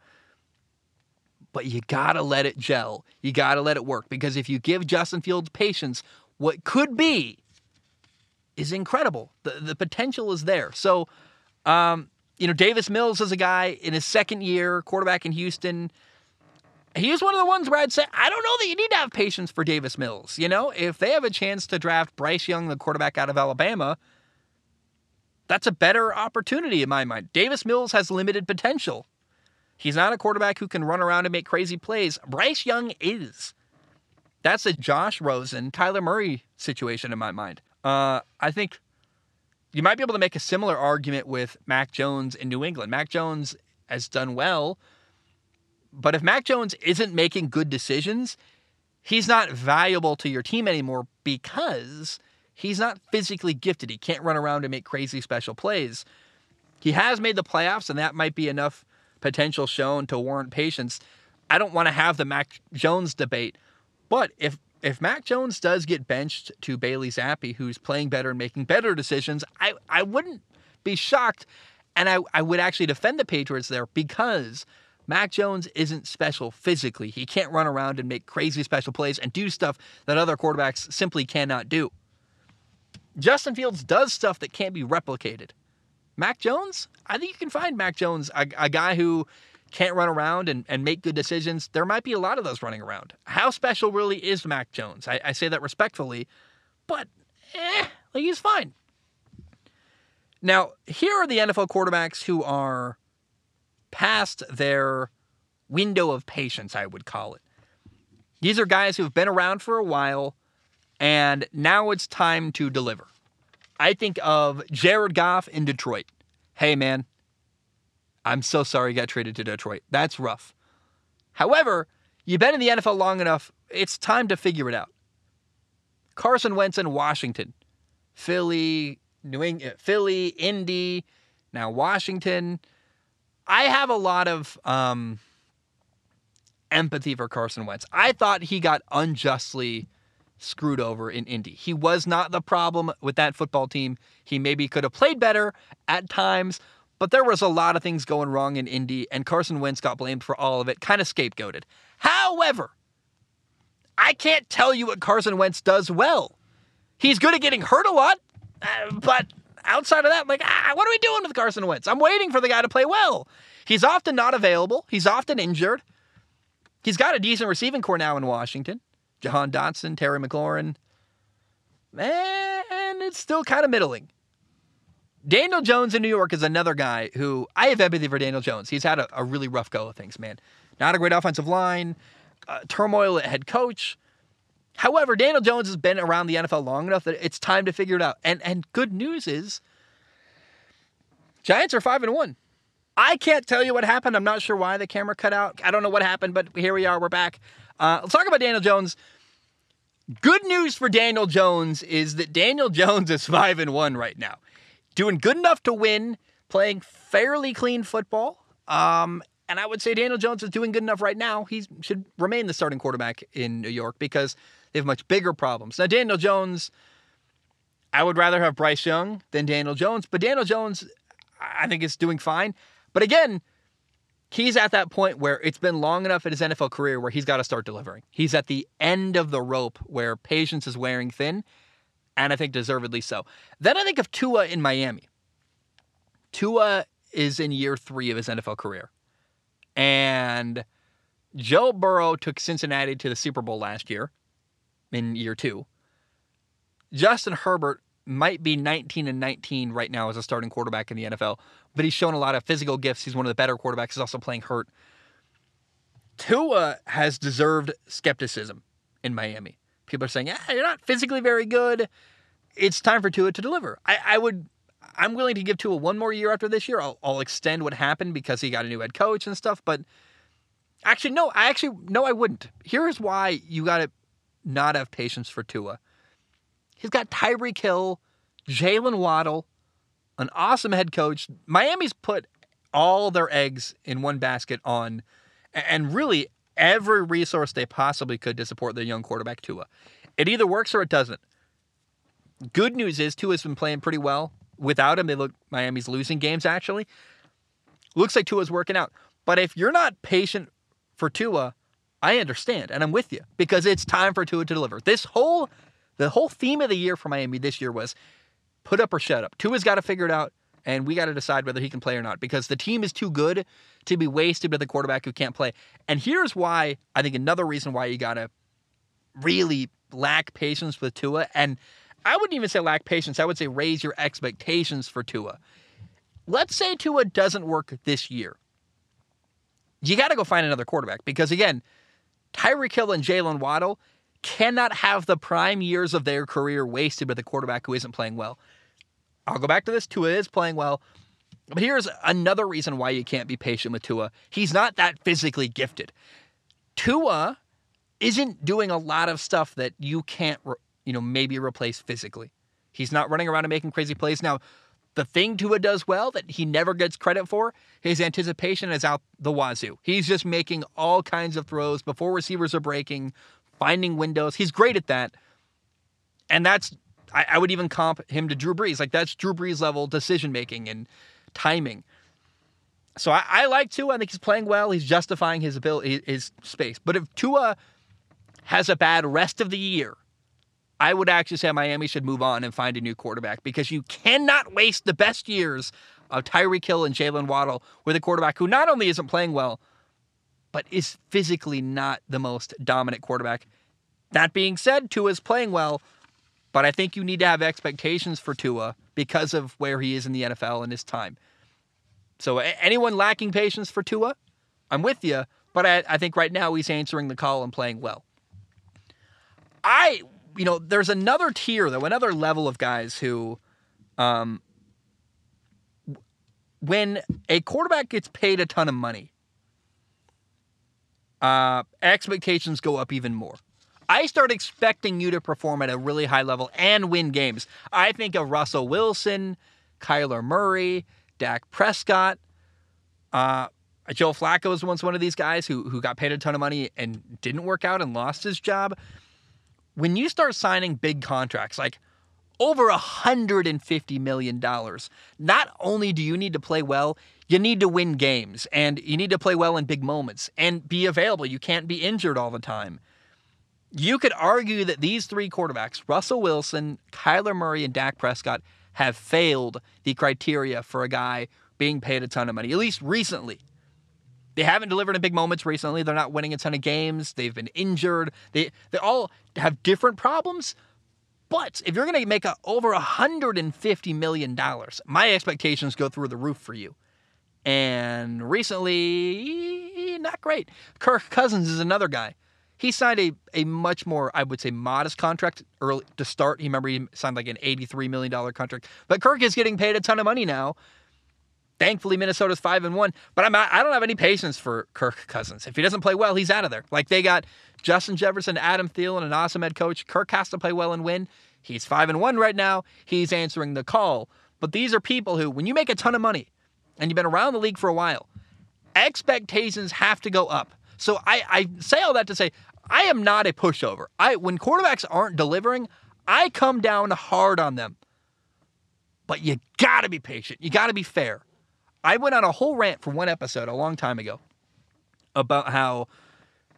But you got to let it gel. You got to let it work. Because if you give Justin Fields patience, what could be is incredible. The, the potential is there. So, um, you know, Davis Mills is a guy in his second year, quarterback in Houston. He is one of the ones where I'd say, I don't know that you need to have patience for Davis Mills. You know, if they have a chance to draft Bryce Young, the quarterback out of Alabama, that's a better opportunity in my mind. Davis Mills has limited potential. He's not a quarterback who can run around and make crazy plays. Bryce Young is. That's a Josh Rosen, Kyler Murray situation in my mind. Uh, I think you might be able to make a similar argument with Mac Jones in New England. Mac Jones has done well. But if Mac Jones isn't making good decisions, he's not valuable to your team anymore because He's not physically gifted. He can't run around and make crazy special plays. He has made the playoffs, and that might be enough potential shown to warrant patience. I don't want to have the Mac Jones debate, but if if Mac Jones does get benched to Bailey Zappe, who's playing better and making better decisions, I, I wouldn't be shocked, and I, I would actually defend the Patriots there because Mac Jones isn't special physically. He can't run around and make crazy special plays and do stuff that other quarterbacks simply cannot do. Justin Fields does stuff that can't be replicated. Mac Jones? I think you can find Mac Jones, a, a guy who can't run around and, and make good decisions. There might be a lot of those running around. How special really is Mac Jones? I, I say that respectfully, but eh, like he's fine. Now, here are the N F L quarterbacks who are past their window of patience, I would call it. These are guys who have been around for a while, and now it's time to deliver. I think of Jared Goff in Detroit. Hey, man, I'm so sorry you got traded to Detroit. That's rough. However, you've been in the N F L long enough, it's time to figure it out. Carson Wentz in Washington. Philly, New England, Philly, Indy, now Washington. I have a lot of um, empathy for Carson Wentz. I thought he got unjustly screwed over in Indy. He was not the problem with that football team. He maybe could have played better at times, but there was a lot of things going wrong in Indy, and Carson Wentz got blamed for all of it, kind of scapegoated. However, I can't tell you what Carson Wentz does well. He's good at getting hurt a lot, but outside of that, I'm like, ah, what are we doing with Carson Wentz? I'm waiting for the guy to play well. He's often not available. He's often injured. He's got a decent receiving core now in Washington. Jahan Dotson, Terry McLaurin, and it's still kind of middling. Daniel Jones in New York is another guy who, I have empathy for Daniel Jones. He's had a, a really rough go of things, man. Not a great offensive line, uh, turmoil at head coach. However, Daniel Jones has been around the N F L long enough that it's time to figure it out. And and good news is, Giants are five and one. I can't tell you what happened. I'm not sure why the camera cut out. I don't know what happened, but here we are. We're back. Uh, let's talk about Daniel Jones. Good news for Daniel Jones is that Daniel Jones is five and one right now, doing good enough to win, playing fairly clean football. Um, and I would say Daniel Jones is doing good enough right now. He should remain the starting quarterback in New York because they have much bigger problems. Now, Daniel Jones, I would rather have Bryce Young than Daniel Jones, but Daniel Jones, I think, is doing fine. But again, he's at that point where it's been long enough in his N F L career where he's got to start delivering. He's at the end of the rope where patience is wearing thin, and I think deservedly so. Then I think of Tua in Miami. Tua is in year three of his N F L career. And Joe Burrow took Cincinnati to the Super Bowl last year, in year two. Justin Herbert might be nineteen and nineteen right now as a starting quarterback in the N F L, but he's shown a lot of physical gifts. He's one of the better quarterbacks. He's also playing hurt. Tua has deserved skepticism in Miami. People are saying, yeah, you're not physically very good. It's time for Tua to deliver. I, I would, I'm willing to give Tua one more year after this year. I'll, I'll extend what happened because he got a new head coach and stuff, but actually, no, I actually, no, I wouldn't. Here's why you got to not have patience for Tua. He's got Tyreek Hill, Jalen Waddle, an awesome head coach. Miami's put all their eggs in one basket on, and really every resource they possibly could to support their young quarterback, Tua. It either works or it doesn't. Good news is Tua's been playing pretty well. Without him, they look Miami's losing games, actually. Looks like Tua's working out. But if you're not patient for Tua, I understand, and I'm with you, because it's time for Tua to deliver. This whole, the whole theme of the year for Miami this year was put up or shut up. Tua's got to figure it out, and we got to decide whether he can play or not, because the team is too good to be wasted with a quarterback who can't play. And here's why, I think another reason why you got to really lack patience with Tua, and I wouldn't even say lack patience, I would say raise your expectations for Tua. Let's say Tua doesn't work this year. You got to go find another quarterback, because again, Tyreek Hill and Jalen Waddle cannot have the prime years of their career wasted with a quarterback who isn't playing well. I'll go back to this. Tua is playing well. But here's another reason why you can't be patient with Tua. He's not that physically gifted. Tua isn't doing a lot of stuff that you can't, re- you know, maybe replace physically. He's not running around and making crazy plays. Now, the thing Tua does well that he never gets credit for, his anticipation is out the wazoo. He's just making all kinds of throws before receivers are breaking, finding windows. He's great at that. And that's, I, I would even comp him to Drew Brees. Like, that's Drew Brees level decision-making and timing. So I, I like Tua. I think he's playing well. He's justifying his ability, his space. But if Tua has a bad rest of the year, I would actually say Miami should move on and find a new quarterback, because you cannot waste the best years of Tyreek Hill and Jalen Waddle with a quarterback who not only isn't playing well, but is physically not the most dominant quarterback. That being said, Tua is playing well, but I think you need to have expectations for Tua because of where he is in the N F L and his time. So anyone lacking patience for Tua, I'm with you, but I, I think right now he's answering the call and playing well. I... You know, there's another tier, though, another level of guys who, um, when a quarterback gets paid a ton of money, uh, expectations go up even more. I start expecting you to perform at a really high level and win games. I think of Russell Wilson, Kyler Murray, Dak Prescott. Uh, Joe Flacco was once one of these guys who who got paid a ton of money and didn't work out and lost his job. When you start signing big contracts, like over one hundred fifty million dollars, not only do you need to play well, you need to win games, and you need to play well in big moments and be available. You can't be injured all the time. You could argue that these three quarterbacks, Russell Wilson, Kyler Murray, and Dak Prescott, have failed the criteria for a guy being paid a ton of money, at least recently. They haven't delivered in big moments recently. They're not winning a ton of games. They've been injured. They they all have different problems. But if you're going to make a, over one hundred fifty million dollars, my expectations go through the roof for you. And recently, not great. Kirk Cousins is another guy. He signed a, a much more, I would say, modest contract early to start. You remember he signed like an eighty-three million dollars contract. But Kirk is getting paid a ton of money now. Thankfully, Minnesota's five and one, but I'm I don't have any patience for Kirk Cousins. If he doesn't play well, he's out of there. Like, they got Justin Jefferson, Adam Thielen, an awesome head coach. Kirk has to play well and win. He's five and one right now. He's answering the call. But these are people who, when you make a ton of money and you've been around the league for a while, expectations have to go up. So I, I say all that to say I am not a pushover. I when quarterbacks aren't delivering, I come down hard on them. But you gotta be patient. You gotta be fair. I went on a whole rant for one episode a long time ago about how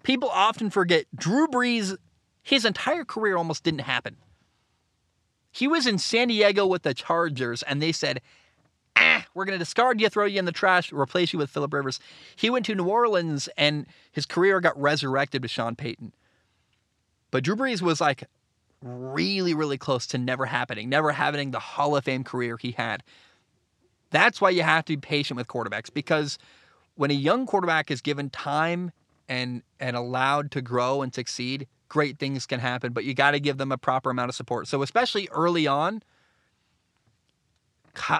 people often forget Drew Brees, his entire career almost didn't happen. He was in San Diego with the Chargers, and they said, ah, we're going to discard you, throw you in the trash, replace you with Phillip Rivers. He went to New Orleans, and his career got resurrected with Sean Payton. But Drew Brees was like really, really close to never happening, never having the Hall of Fame career he had. That's why you have to be patient with quarterbacks, because when a young quarterback is given time and and allowed to grow and succeed, great things can happen, but you got to give them a proper amount of support. So especially early on,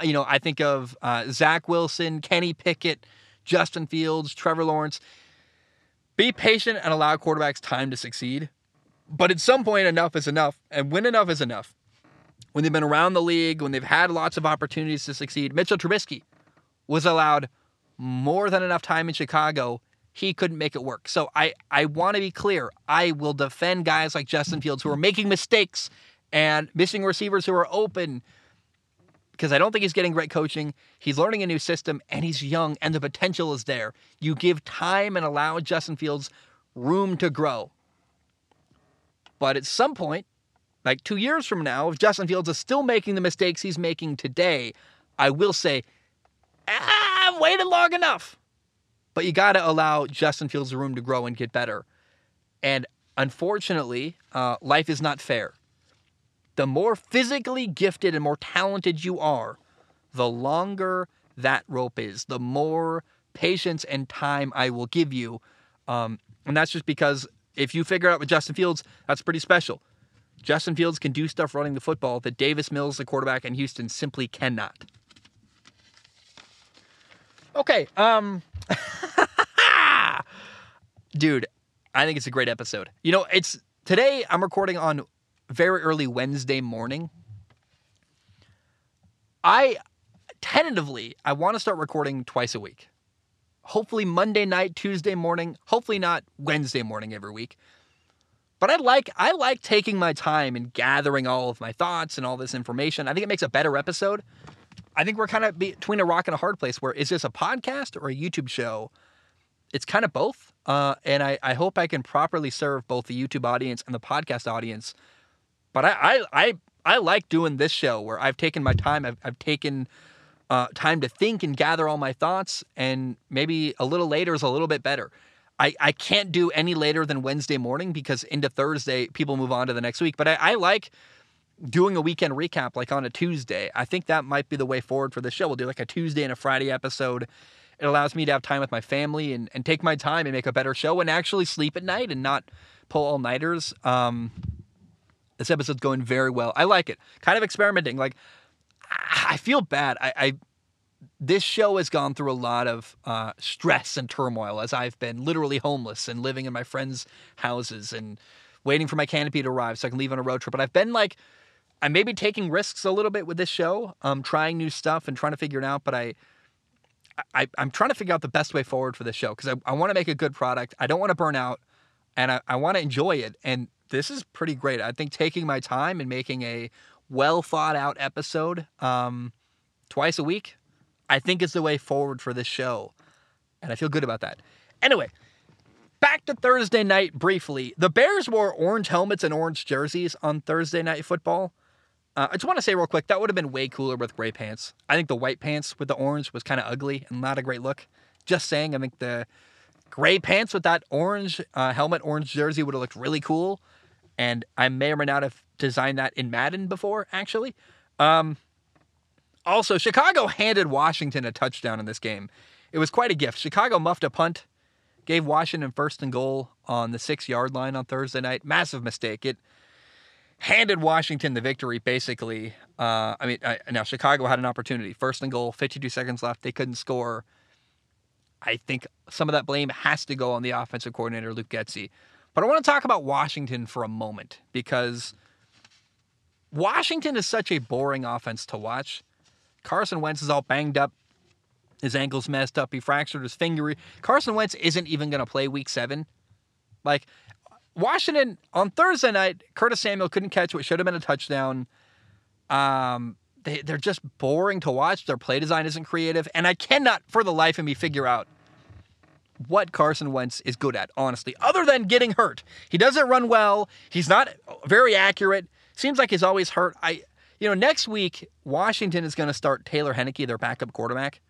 you know, I think of uh, Zach Wilson, Kenny Pickett, Justin Fields, Trevor Lawrence. Be patient and allow quarterbacks time to succeed. But at some point, enough is enough, and when enough is enough. When they've been around the league, when they've had lots of opportunities to succeed. Mitchell Trubisky was allowed more than enough time in Chicago. He couldn't make it work. So I, I want to be clear. I will defend guys like Justin Fields who are making mistakes and missing receivers who are open, because I don't think he's getting great coaching. He's learning a new system, and he's young, and the potential is there. You give time and allow Justin Fields room to grow. But at some point, like two years from now, if Justin Fields is still making the mistakes he's making today, I will say, ah, I've waited long enough. But you got to allow Justin Fields room to grow and get better. And unfortunately, uh, life is not fair. The more physically gifted and more talented you are, the longer that rope is, the more patience and time I will give you. Um, and that's just because if you figure it out with Justin Fields, that's pretty special. Justin Fields can do stuff running the football that Davis Mills, the quarterback in Houston, simply cannot. Okay. Um, dude, I think it's a great episode. You know, it's today I'm recording on very early Wednesday morning. I tentatively, I want to start recording twice a week. Hopefully Monday night, Tuesday morning, hopefully not Wednesday morning every week. But I like I like taking my time and gathering all of my thoughts and all this information. I think it makes a better episode. I think we're kind of between a rock and a hard place where is this a podcast or a YouTube show? It's kind of both. Uh, and I, I hope I can properly serve both the YouTube audience and the podcast audience. But I I, I, I like doing this show where I've taken my time. I've, I've taken uh, time to think and gather all my thoughts. And maybe a little later is a little bit better. I, I can't do any later than Wednesday morning because into Thursday, people move on to the next week. But I, I like doing a weekend recap like on a Tuesday. I think that might be the way forward for the show. We'll do like a Tuesday and a Friday episode. It allows me to have time with my family and, and take my time and make a better show and actually sleep at night and not pull all-nighters. Um, this episode's going very well. I like it. Kind of experimenting. Like, I feel bad. I... I This show has gone through a lot of uh, stress and turmoil as I've been literally homeless and living in my friends' houses and waiting for my canopy to arrive so I can leave on a road trip. But I've been like, I may be taking risks a little bit with this show, um, trying new stuff and trying to figure it out. But I, I, I'm trying to figure out the best way forward for this show because I, I want to make a good product. I don't want to burn out and I, I want to enjoy it. And this is pretty great. I think taking my time and making a well thought out episode um, twice a week, I think it's the way forward for this show, and I feel good about that. Anyway, back to Thursday night briefly. The Bears wore orange helmets and orange jerseys on Thursday Night Football. Uh, I just want to say real quick, that would have been way cooler with gray pants. I think the white pants with the orange was kind of ugly and not a great look. Just saying, I think the gray pants with that orange uh, helmet, orange jersey would have looked really cool, and I may or may not have designed that in Madden before, actually. Um... Also, Chicago handed Washington a touchdown in this game. It was quite a gift. Chicago muffed a punt, gave Washington first and goal on the six-yard line on Thursday night. Massive mistake. It handed Washington the victory, basically. Uh, I mean, I, now, Chicago had an opportunity. First and goal, fifty-two seconds left. They couldn't score. I think some of that blame has to go on the offensive coordinator, Luke Getsy. But I want to talk about Washington for a moment because Washington is such a boring offense to watch. Carson Wentz is all banged up. His ankle's messed up. He fractured his finger. Carson Wentz isn't even going to play week seven. Like, Washington, on Thursday night, Curtis Samuel couldn't catch what should have been a touchdown. Um, they, they're just boring to watch. Their play design isn't creative. And I cannot, for the life of me, figure out what Carson Wentz is good at, honestly, other than getting hurt. He doesn't run well. He's not very accurate. Seems like he's always hurt. I... You know, next week, Washington is going to start Taylor Henneke, their backup quarterback,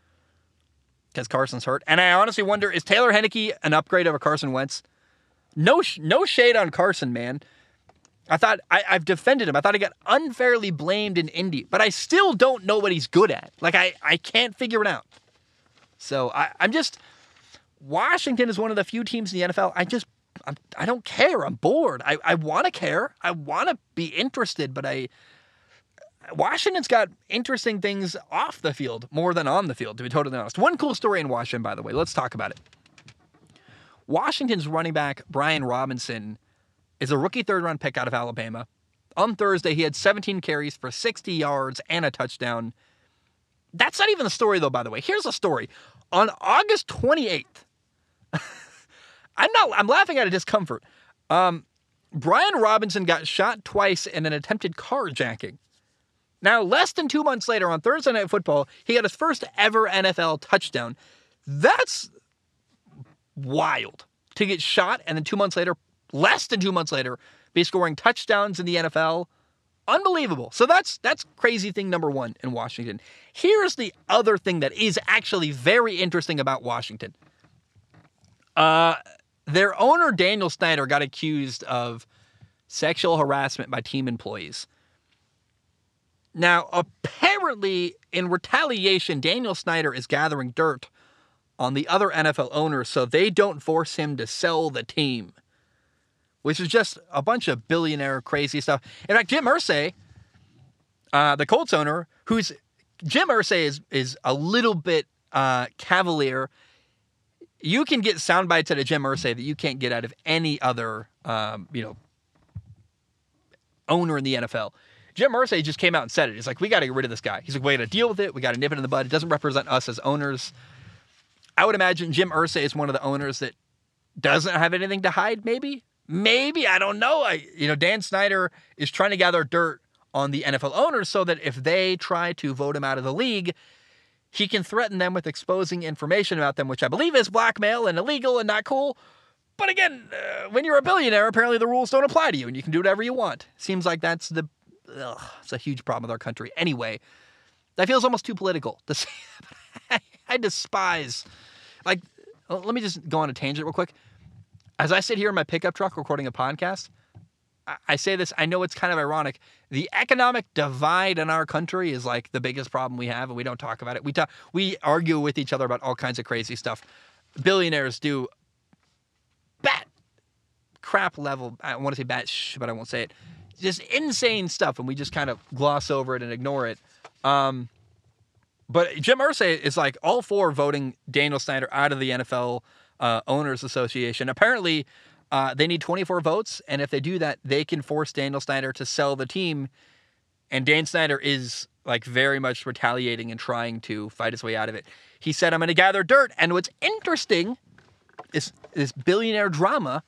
because Carson's hurt. And I honestly wonder, is Taylor Henneke an upgrade over Carson Wentz? No sh- no shade on Carson, man. I thought, I- I've defended him. I thought he got unfairly blamed in Indy, but I still don't know what he's good at. Like, I, I can't figure it out. So, I- I'm just, Washington is one of the few teams in the N F L, I just, I'm, I don't care. I'm bored. I, I want to care. I want to be interested, but I... Washington's got interesting things off the field more than on the field, to be totally honest. One cool story in Washington, by the way. Let's talk about it. Washington's running back, Brian Robinson, is a rookie third-round pick out of Alabama. On Thursday, he had seventeen carries for sixty yards and a touchdown. That's not even the story, though, by the way. Here's the story. On August twenty-eighth, I'm not. I'm laughing out of discomfort. Um, Brian Robinson got shot twice in an attempted carjacking. Now, less than two months later, on Thursday Night Football, he got his first ever N F L touchdown. That's wild to get shot, and then two months later, less than two months later, be scoring touchdowns in the N F L. Unbelievable. So that's that's crazy thing number one in Washington. Here's the other thing that is actually very interesting about Washington. Uh, their owner, Daniel Snyder, got accused of sexual harassment by team employees. Now, apparently, in retaliation, Daniel Snyder is gathering dirt on the other N F L owners so they don't force him to sell the team, which is just a bunch of billionaire crazy stuff. In fact, Jim Irsay, uh, the Colts owner, who's Jim Irsay is, is a little bit uh, cavalier. You can get sound bites out of Jim Irsay that you can't get out of any other um, you know, owner in the N F L. Jim Irsay just came out and said it. He's like, we got to get rid of this guy. He's like, we got to deal with it. We got to nip it in the bud. It doesn't represent us as owners. I would imagine Jim Irsay is one of the owners that doesn't have anything to hide, maybe. Maybe. I don't know. I, you know, Dan Snyder is trying to gather dirt on the N F L owners so that if they try to vote him out of the league, he can threaten them with exposing information about them, which I believe is blackmail and illegal and not cool. But again, uh, when you're a billionaire, apparently the rules don't apply to you and you can do whatever you want. Seems like that's the, ugh, it's a huge problem with our country. Anyway, that feels almost too political to say. I despise, like, let me just go on a tangent real quick. As I sit here in my pickup truck recording a podcast, I, I say this, I know it's kind of ironic. The economic divide in our country is like the biggest problem we have, and we don't talk about it. We talk, we argue with each other about all kinds of crazy stuff. Billionaires do bat crap level. I want to say bat, shh, but I won't say it. Just insane stuff, and we just kind of gloss over it and ignore it. Um, but Jim Irsay is like all for voting Daniel Snyder out of the N F L uh, Owners Association. Apparently, uh, they need twenty-four votes, and if they do that, they can force Daniel Snyder to sell the team. And Dan Snyder is like very much retaliating and trying to fight his way out of it. He said, I'm going to gather dirt. And what's interesting is this billionaire drama.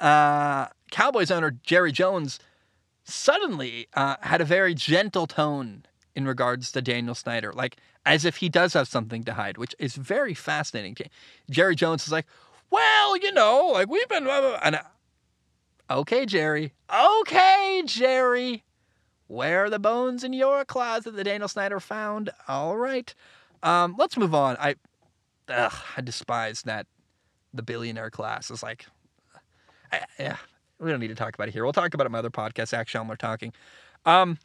Uh, Cowboys owner Jerry Jones suddenly uh, had a very gentle tone in regards to Daniel Snyder, like as if he does have something to hide, which is very fascinating. Jerry Jones is like, well, you know, like we've been, blah, blah, and I, okay, Jerry, okay, Jerry, where are the bones in your closet that Daniel Snyder found? All right, um, let's move on. I, ugh, I despise that the billionaire class is like, I, yeah, we don't need to talk about it here. We'll talk about it in my other podcast, actually, when we're talking. Um,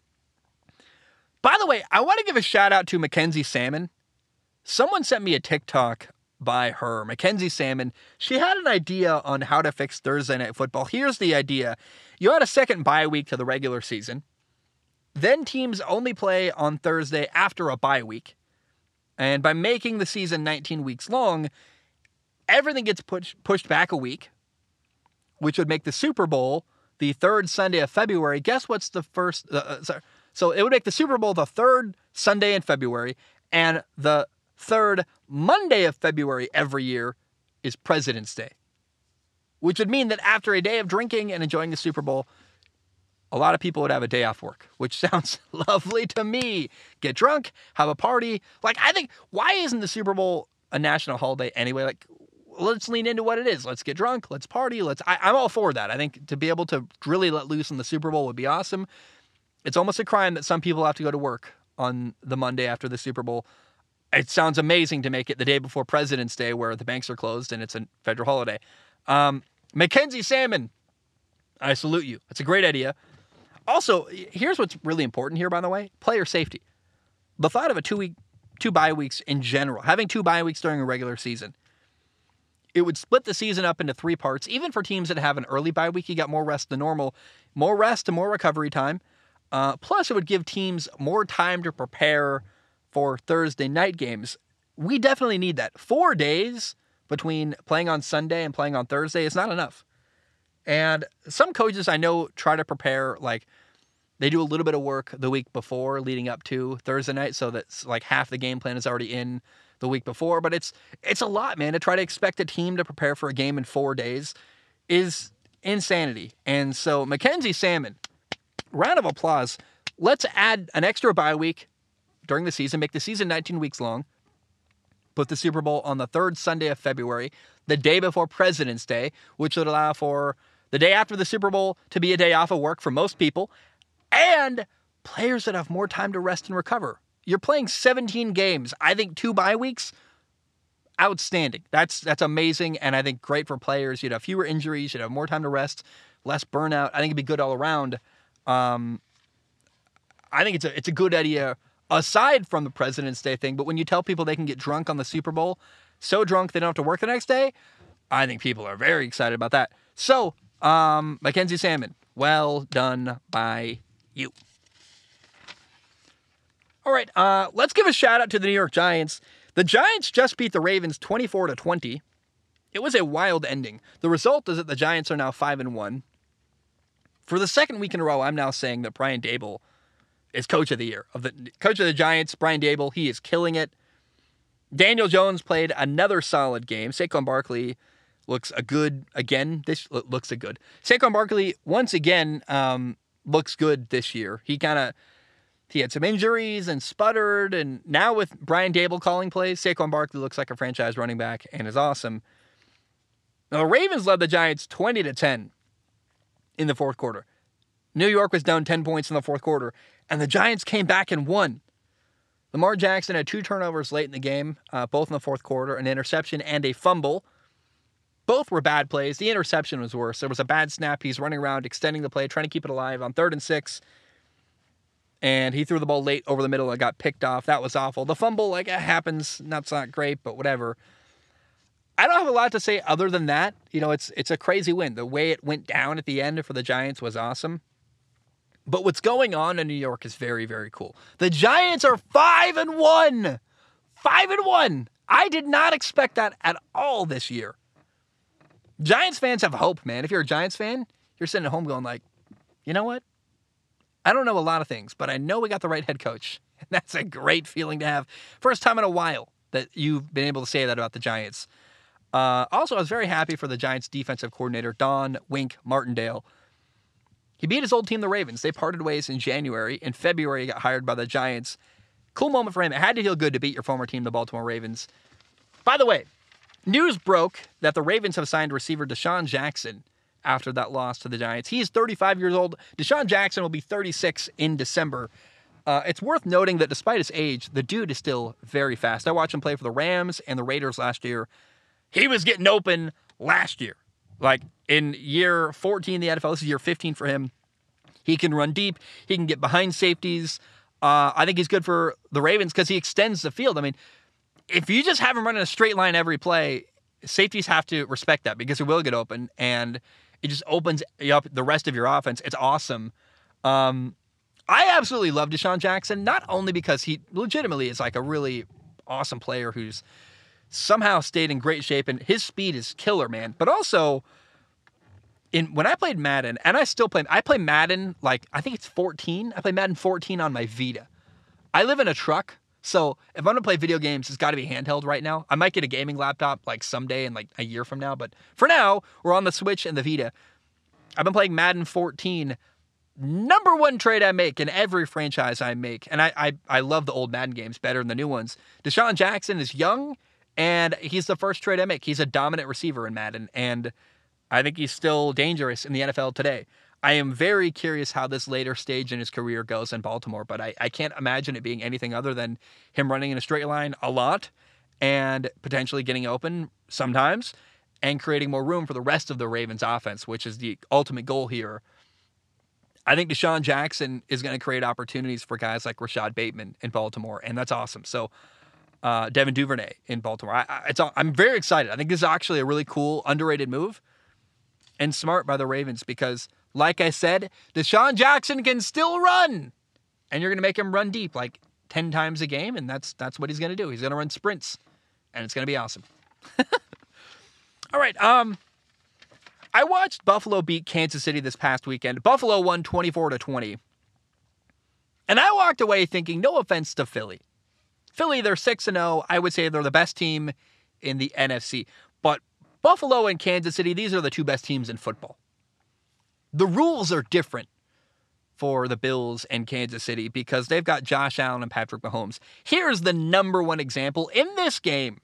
By the way, I want to give a shout out to Mackenzie Salmon. Someone sent me a TikTok by her, Mackenzie Salmon. She had an idea on how to fix Thursday Night Football. Here's the idea. You add a second bye week to the regular season. Then teams only play on Thursday after a bye week. And by making the season nineteen weeks long, everything gets push, pushed back a week, which would make the Super Bowl the third Sunday of February. Guess what's the first... Uh, sorry. So it would make the Super Bowl the third Sunday in February, and the third Monday of February every year is President's Day, which would mean that after a day of drinking and enjoying the Super Bowl, a lot of people would have a day off work, which sounds lovely to me. Get drunk, have a party. Like, I think, why isn't the Super Bowl a national holiday anyway? Like, let's lean into what it is. Let's get drunk. Let's party. Let's. I, I'm all for that. I think to be able to really let loose in the Super Bowl would be awesome. It's almost a crime that some people have to go to work on the Monday after the Super Bowl. It sounds amazing to make it the day before President's Day, where the banks are closed and it's a federal holiday. Um, Mackenzie Salmon, I salute you. It's a great idea. Also, here's what's really important here, by the way. Player safety. The thought of a two-week, two bye weeks in general, having two bye weeks during a regular season, it would split the season up into three parts. Even for teams that have an early bye week, you got more rest than normal. More rest and more recovery time. Uh, plus, it would give teams more time to prepare for Thursday night games. We definitely need that. Four days between playing on Sunday and playing on Thursday is not enough. And some coaches I know try to prepare, like, they do a little bit of work the week before leading up to Thursday night so that, like, half the game plan is already in the week before. But it's it's a lot, man. To try to expect a team to prepare for a game in four days is insanity. And so, Mackenzie Salmon... round of applause. Let's add an extra bye week during the season, make the season nineteen weeks long, put the Super Bowl on the third Sunday of February, the day before President's Day, which would allow for the day after the Super Bowl to be a day off of work for most people, and players that have more time to rest and recover. You're playing seventeen games. I think two bye weeks, outstanding. That's that's amazing, and I think great for players. You'd have fewer injuries, you'd have more time to rest, less burnout. I think it'd be good all around. Um, I think it's a, it's a good idea aside from the President's Day thing, but when you tell people they can get drunk on the Super Bowl, so drunk they don't have to work the next day, I think people are very excited about that. So, um, Mackenzie Salmon, well done by you. All right, uh, let's give a shout out to the New York Giants. The Giants just beat the Ravens twenty-four to twenty. It was a wild ending. The result is that the Giants are now five and one. For the second week in a row, I'm now saying that Brian Daboll is coach of the year. Of the coach of the Giants, Brian Daboll, he is killing it. Daniel Jones played another solid game. Saquon Barkley looks a good again. This looks a good. Saquon Barkley once again um, looks good this year. He kind of he had some injuries and sputtered, and now with Brian Daboll calling plays, Saquon Barkley looks like a franchise running back and is awesome. Now, the Ravens led the Giants twenty to ten in the fourth quarter. New York was down ten points in the fourth quarter, and the Giants came back and won. Lamar Jackson had two turnovers late in the game, uh, both in the fourth quarter, an interception and a fumble. Both were bad plays. The interception was worse. There was a bad snap. He's running around, extending the play, trying to keep it alive on third and six. And he threw the ball late over the middle and got picked off. That was awful. The fumble, like, it happens. That's not great, but whatever. I don't have a lot to say other than that. You know, it's it's a crazy win. The way it went down at the end for the Giants was awesome. But what's going on in New York is very, very cool. The Giants are five and one, five and one. I did not expect that at all this year. Giants fans have hope, man. If you're a Giants fan, you're sitting at home going like, you know what? I don't know a lot of things, but I know we got the right head coach. And that's a great feeling to have. First time in a while that you've been able to say that about the Giants. Uh, also, I was very happy for the Giants defensive coordinator, Don Wink Martindale. He beat his old team, the Ravens. They parted ways in January. In February, he got hired by the Giants. Cool moment for him. It had to feel good to beat your former team, the Baltimore Ravens. By the way, news broke that the Ravens have signed receiver DeSean Jackson after that loss to the Giants. He is thirty-five years old. DeSean Jackson will be thirty-six in December. Uh, it's worth noting that despite his age, the dude is still very fast. I watched him play for the Rams and the Raiders last year. He was getting open last year. Like, in year fourteen in the N F L, this is year fifteen for him. He can run deep. He can get behind safeties. Uh, I think he's good for the Ravens because he extends the field. I mean, if you just have him running a straight line every play, safeties have to respect that because he will get open, and it just opens up the rest of your offense. It's awesome. Um, I absolutely love DeSean Jackson, not only because he legitimately is like a really awesome player who's somehow stayed in great shape, and his speed is killer, man. But also, in when I played Madden, and I still play, I play Madden, like, I think it's fourteen. I play Madden fourteen on my Vita. I live in a truck, so if I'm going to play video games, it's got to be handheld right now. I might get a gaming laptop, like, someday in, like, a year from now. But for now, we're on the Switch and the Vita. I've been playing Madden fourteen. Number one trade I make in every franchise I make, and I, I, I love the old Madden games better than the new ones. DeSean Jackson is young, and he's the first trade I make. He's a dominant receiver in Madden, and I think he's still dangerous in the N F L today. I am very curious how this later stage in his career goes in Baltimore, but I, I can't imagine it being anything other than him running in a straight line a lot and potentially getting open sometimes and creating more room for the rest of the Ravens offense, which is the ultimate goal here. I think DeSean Jackson is going to create opportunities for guys like Rashad Bateman in Baltimore, and that's awesome. So, Uh, Devin Duvernay in Baltimore. I, I, it's, I'm very excited. I think this is actually a really cool, underrated move and smart by the Ravens because, like I said, DeSean Jackson can still run, and you're going to make him run deep like ten times a game, and that's that's what he's going to do. He's going to run sprints, and it's going to be awesome. All right. Um, I watched Buffalo beat Kansas City this past weekend. Buffalo won twenty-four to twenty, and I walked away thinking, no offense to Philly. Philly, they're six and oh. I would say they're the best team in the N F C. But Buffalo and Kansas City, these are the two best teams in football. The rules are different for the Bills and Kansas City because they've got Josh Allen and Patrick Mahomes. Here's the number one example. In this game,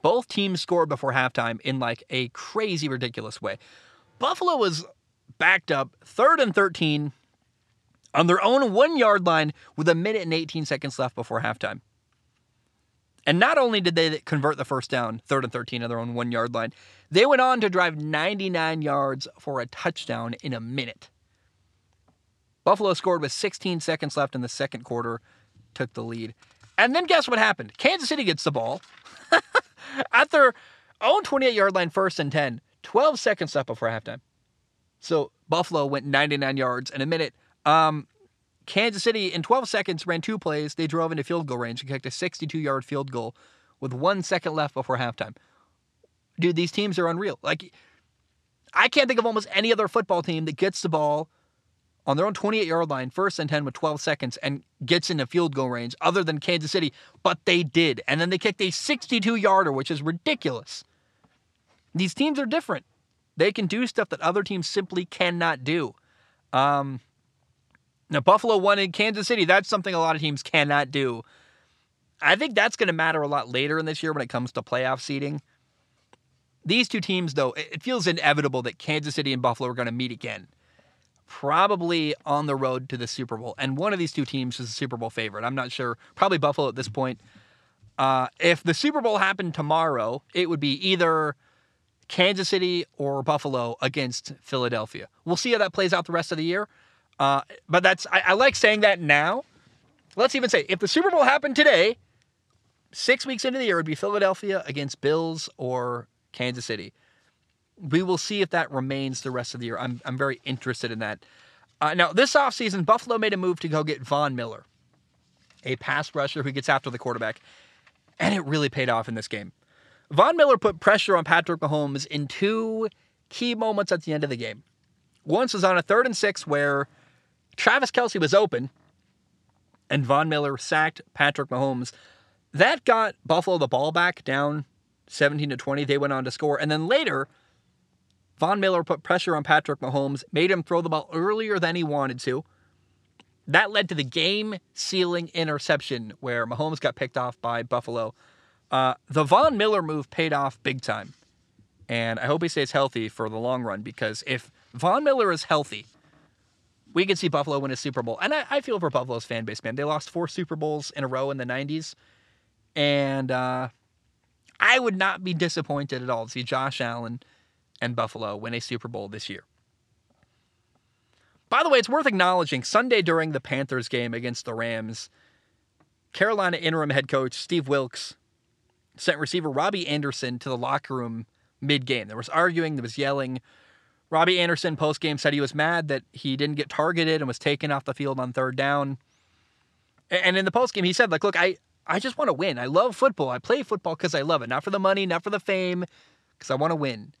both teams scored before halftime in like a crazy, ridiculous way. Buffalo was backed up third and thirteen. On their own one-yard line with a minute and eighteen seconds left before halftime. And not only did they convert the first down, third and thirteen on their own one-yard line, they went on to drive ninety-nine yards for a touchdown in a minute. Buffalo scored with sixteen seconds left in the second quarter, took the lead. And then guess what happened? Kansas City gets the ball at their own twenty-eight-yard line, first and ten, twelve seconds left before halftime. So Buffalo went ninety-nine yards in a minute. Um, Kansas City, in twelve seconds, ran two plays. They drove into field goal range and kicked a sixty-two-yard field goal with one second left before halftime. Dude, these teams are unreal. Like, I can't think of almost any other football team that gets the ball on their own twenty-eight-yard line, first and ten with twelve seconds, and gets into field goal range other than Kansas City, but they did. And then they kicked a sixty-two-yarder, which is ridiculous. These teams are different. They can do stuff that other teams simply cannot do. Um, now, Buffalo won in Kansas City. That's something a lot of teams cannot do. I think that's going to matter a lot later in this year when it comes to playoff seeding. These two teams, though, it feels inevitable that Kansas City and Buffalo are going to meet again, probably on the road to the Super Bowl. And one of these two teams is a Super Bowl favorite. I'm not sure. Probably Buffalo at this point. Uh, if the Super Bowl happened tomorrow, it would be either Kansas City or Buffalo against Philadelphia. We'll see how that plays out the rest of the year. Uh, but that's I, I like saying that now. Let's even say if the Super Bowl happened today, six weeks into the year, it would be Philadelphia against Bills or Kansas City. We will see if that remains the rest of the year. I'm I'm very interested in that. Uh, now, this offseason, Buffalo made a move to go get Von Miller, a pass rusher who gets after the quarterback, and it really paid off in this game. Von Miller put pressure on Patrick Mahomes in two key moments at the end of the game. Once was on a third and six where Travis Kelce was open, and Von Miller sacked Patrick Mahomes. That got Buffalo the ball back down seventeen to twenty. They went on to score, and then later, Von Miller put pressure on Patrick Mahomes, made him throw the ball earlier than he wanted to. That led to the game-sealing interception where Mahomes got picked off by Buffalo. Uh, the Von Miller move paid off big time. And I hope he stays healthy for the long run, because if Von Miller is healthy, we could see Buffalo win a Super Bowl. And I, I feel for Buffalo's fan base, man. They lost four Super Bowls in a row in the nineties. And uh, I would not be disappointed at all to see Josh Allen and Buffalo win a Super Bowl this year. By the way, it's worth acknowledging, Sunday during the Panthers game against the Rams, Carolina interim head coach Steve Wilks sent receiver Robbie Anderson to the locker room mid-game. There was arguing, there was yelling. Robbie Anderson post-game said he was mad that he didn't get targeted and was taken off the field on third down. And in the post-game, he said, like, look, I, I just want to win. I love football. I play football because I love it. Not for the money, not for the fame, because I want to win.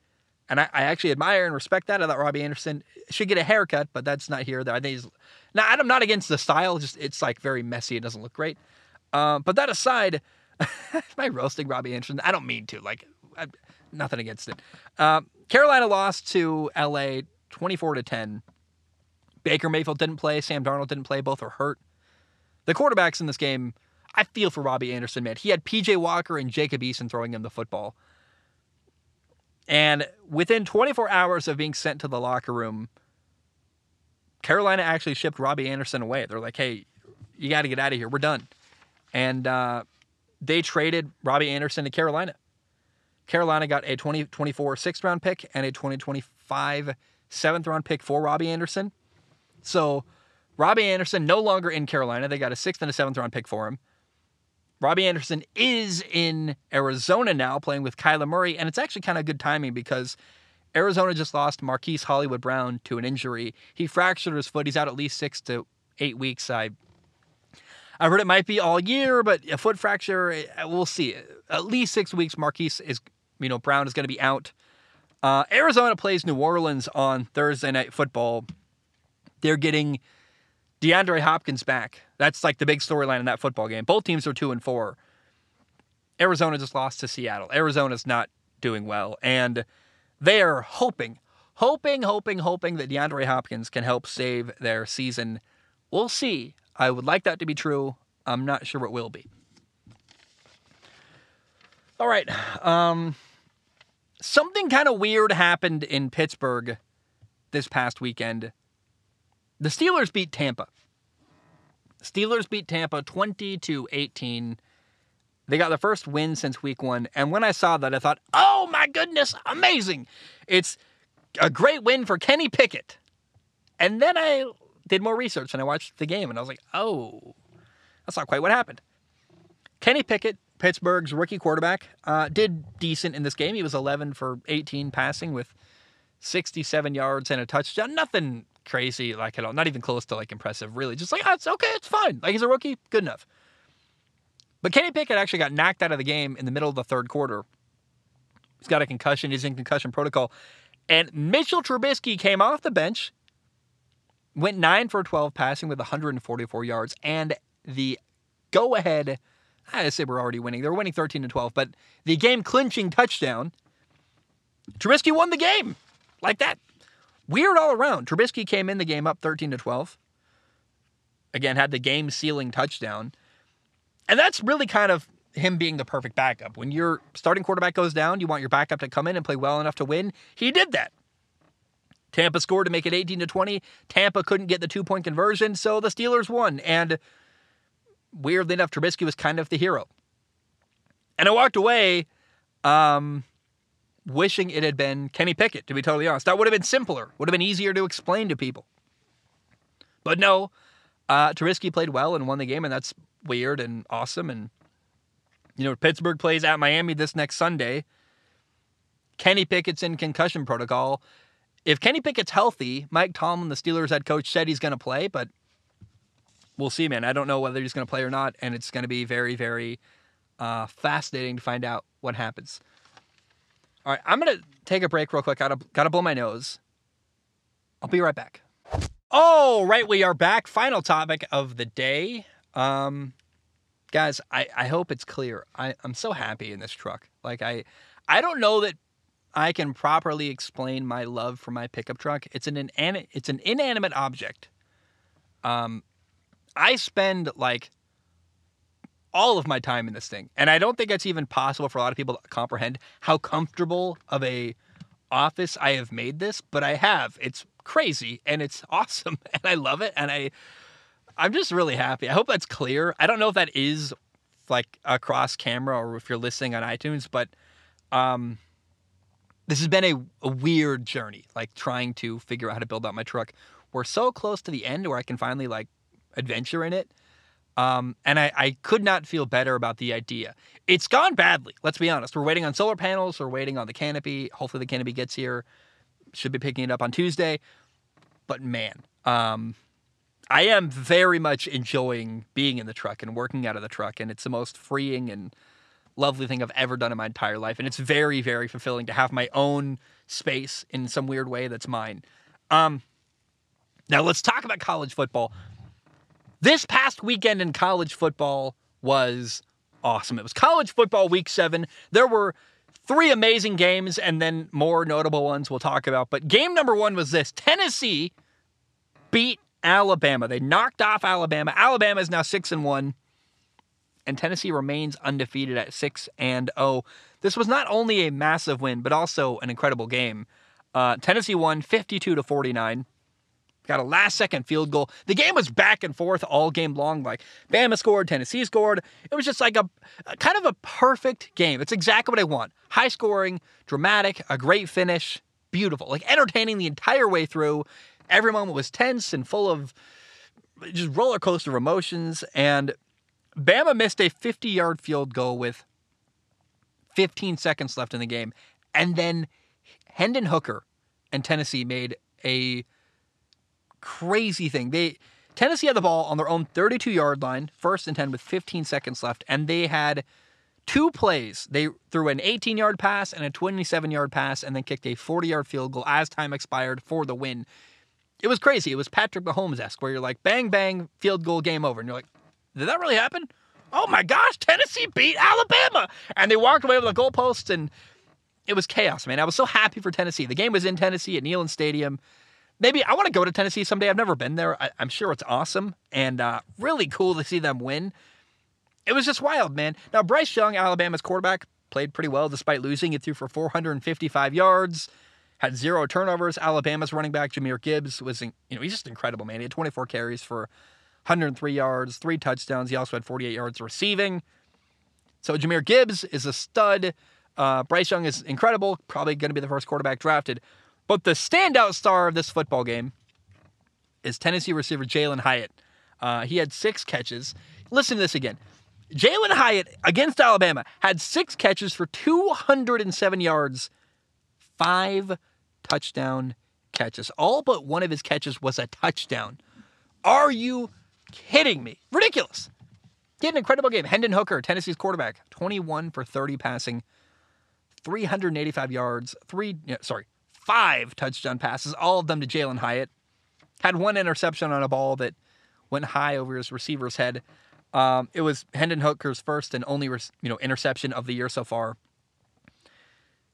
And I, I actually admire and respect that. I thought Robbie Anderson should get a haircut, but that's not here. I think he's now. I'm not against the style. Just it's like very messy. It doesn't look great. Um, but that aside, my roasting Robbie Anderson. I don't mean to. Like I, nothing against it. Um, Carolina lost to L A twenty-four to ten. Baker Mayfield didn't play. Sam Darnold didn't play. Both are hurt. The quarterbacks in this game. I feel for Robbie Anderson, man. He had P J Walker and Jacob Eason throwing him the football. And within twenty-four hours of being sent to the locker room, Carolina actually shipped Robbie Anderson away. They're like, hey, you got to get out of here. We're done. And uh, they traded Robbie Anderson to Carolina. Carolina got a twenty twenty-four sixth-round pick and a twenty twenty-five seventh-round pick for Robbie Anderson. So Robbie Anderson no longer in Carolina. They got a sixth and a seventh-round pick for him. Robbie Anderson is in Arizona now playing with Kyler Murray, and it's actually kind of good timing because Arizona just lost Marquise Hollywood Brown to an injury. He fractured his foot. He's out at least six to eight weeks. I, I heard it might be all year, but a foot fracture, we'll see. At least six weeks, Marquise is, you know, Brown is going to be out. Uh, Arizona plays New Orleans on Thursday Night Football. They're getting DeAndre Hopkins back. That's like the big storyline in that football game. Both teams are two and four. Arizona just lost to Seattle. Arizona's not doing well. And they are hoping, hoping, hoping, hoping that DeAndre Hopkins can help save their season. We'll see. I would like that to be true. I'm not sure it will be. All right. Um, something kind of weird happened in Pittsburgh this past weekend. The Steelers beat Tampa. Steelers beat Tampa twenty to eighteen. They got the first win since week one. And when I saw that, I thought, oh my goodness, amazing. It's a great win for Kenny Pickett. And then I did more research and I watched the game and I was like, oh, that's not quite what happened. Kenny Pickett, Pittsburgh's rookie quarterback, uh, did decent in this game. He was eleven for eighteen passing with sixty-seven yards and a touchdown. Nothing crazy, like at all, not even close to like impressive, really. Just like, oh, it's okay, it's fine. Like, he's a rookie, good enough. But Kenny Pickett actually got knocked out of the game in the middle of the third quarter. He's got a concussion, he's in concussion protocol. And Mitchell Trubisky came off the bench Went nine for twelve passing with one hundred forty-four yards and the go-ahead, I say we're already winning. They were winning thirteen to twelve, but the game-clinching touchdown, Trubisky won the game like that. Weird all around. Trubisky came in the game up thirteen to twelve. Again, had the game-sealing touchdown. And that's really kind of him being the perfect backup. When your starting quarterback goes down, you want your backup to come in and play well enough to win. He did that. Tampa scored to make it eighteen to twenty. Tampa couldn't get the two-point conversion, so the Steelers won. And weirdly enough, Trubisky was kind of the hero. And I walked away um, wishing it had been Kenny Pickett, to be totally honest. That would have been simpler. Would have been easier to explain to people. But no, uh, Trubisky played well and won the game, and that's weird and awesome. And, you know, Pittsburgh plays at Miami this next Sunday. Kenny Pickett's in concussion protocol. If Kenny Pickett's healthy, Mike Tomlin, the Steelers head coach, said he's going to play, but we'll see, man. I don't know whether he's going to play or not, and it's going to be very, very uh, fascinating to find out what happens. All right, I'm going to take a break real quick. Gotta, gotta blow my nose. I'll be right back. All right, we are back. Final topic of the day. Um, guys, I, I hope it's clear. I, I'm so happy in this truck. Like, I, I don't know that I can properly explain my love for my pickup truck. It's an inan- it's an inanimate object. Um, I spend like all of my time in this thing, and I don't think it's even possible for a lot of people to comprehend how comfortable of a office I have made this. But I have. It's crazy, and it's awesome, and I love it, and I I'm just really happy. I hope that's clear. I don't know if that is like across camera or if you're listening on iTunes, but um. This has been a, a weird journey, like trying to figure out how to build out my truck. We're so close to the end where I can finally like adventure in it. Um, and I, I could not feel better about the idea. It's gone badly. Let's be honest. We're waiting on solar panels. We're waiting on the canopy. Hopefully the canopy gets here. Should be picking it up on Tuesday. But man, um, I am very much enjoying being in the truck and working out of the truck. And it's the most freeing and lovely thing I've ever done in my entire life. And it's very, very fulfilling to have my own space in some weird way that's mine. Um, now let's talk about college football. This past weekend in college football was awesome. It was college football week seven. There were three amazing games and then more notable ones we'll talk about. But game number one was this. Tennessee beat Alabama. They knocked off Alabama. Alabama is now six and one. And Tennessee remains undefeated at six and oh. This was not only a massive win, but also an incredible game. Uh, Tennessee won fifty-two to forty-nine. Got a last-second field goal. The game was back and forth all game long. Like, Bama scored, Tennessee scored. It was just like a, a kind of a perfect game. It's exactly what I want. High scoring, dramatic, a great finish, beautiful. Like, entertaining the entire way through. Every moment was tense and full of just roller coaster of emotions. And Bama missed a fifty-yard field goal with fifteen seconds left in the game. And then Hendon Hooker and Tennessee made a crazy thing. They Tennessee had the ball on their own thirty-two-yard line, first and ten with fifteen seconds left, and they had two plays. They threw an eighteen-yard pass and a twenty-seven-yard pass and then kicked a forty-yard field goal as time expired for the win. It was crazy. It was Patrick Mahomes-esque, where you're like, bang, bang, field goal, game over. And you're like, did that really happen? Oh my gosh, Tennessee beat Alabama! And they walked away with the goalposts, and it was chaos, man. I was so happy for Tennessee. The game was in Tennessee at Neyland Stadium. Maybe I want to go to Tennessee someday. I've never been there. I, I'm sure it's awesome, and uh, really cool to see them win. It was just wild, man. Now, Bryce Young, Alabama's quarterback, played pretty well despite losing. He threw for four hundred fifty-five yards, had zero turnovers. Alabama's running back, Jahmyr Gibbs, was, you know, he's just incredible, man. He had twenty-four carries for one hundred three yards, three touchdowns. He also had forty-eight yards receiving. So Jahmyr Gibbs is a stud. Uh, Bryce Young is incredible. Probably going to be the first quarterback drafted. But the standout star of this football game is Tennessee receiver Jalen Hyatt. Uh, he had six catches. Listen to this again. Jalen Hyatt against Alabama had six catches for two hundred seven yards, five touchdown catches. All but one of his catches was a touchdown. Are you kidding me? Ridiculous. He had an incredible game. Hendon Hooker, Tennessee's quarterback, twenty-one for thirty passing, three hundred eighty-five yards, three, sorry, five touchdown passes, all of them to Jalen Hyatt. had one interception on a ball that went high over his receiver's head. Um, it was Hendon Hooker's first and only you know interception of the year so far.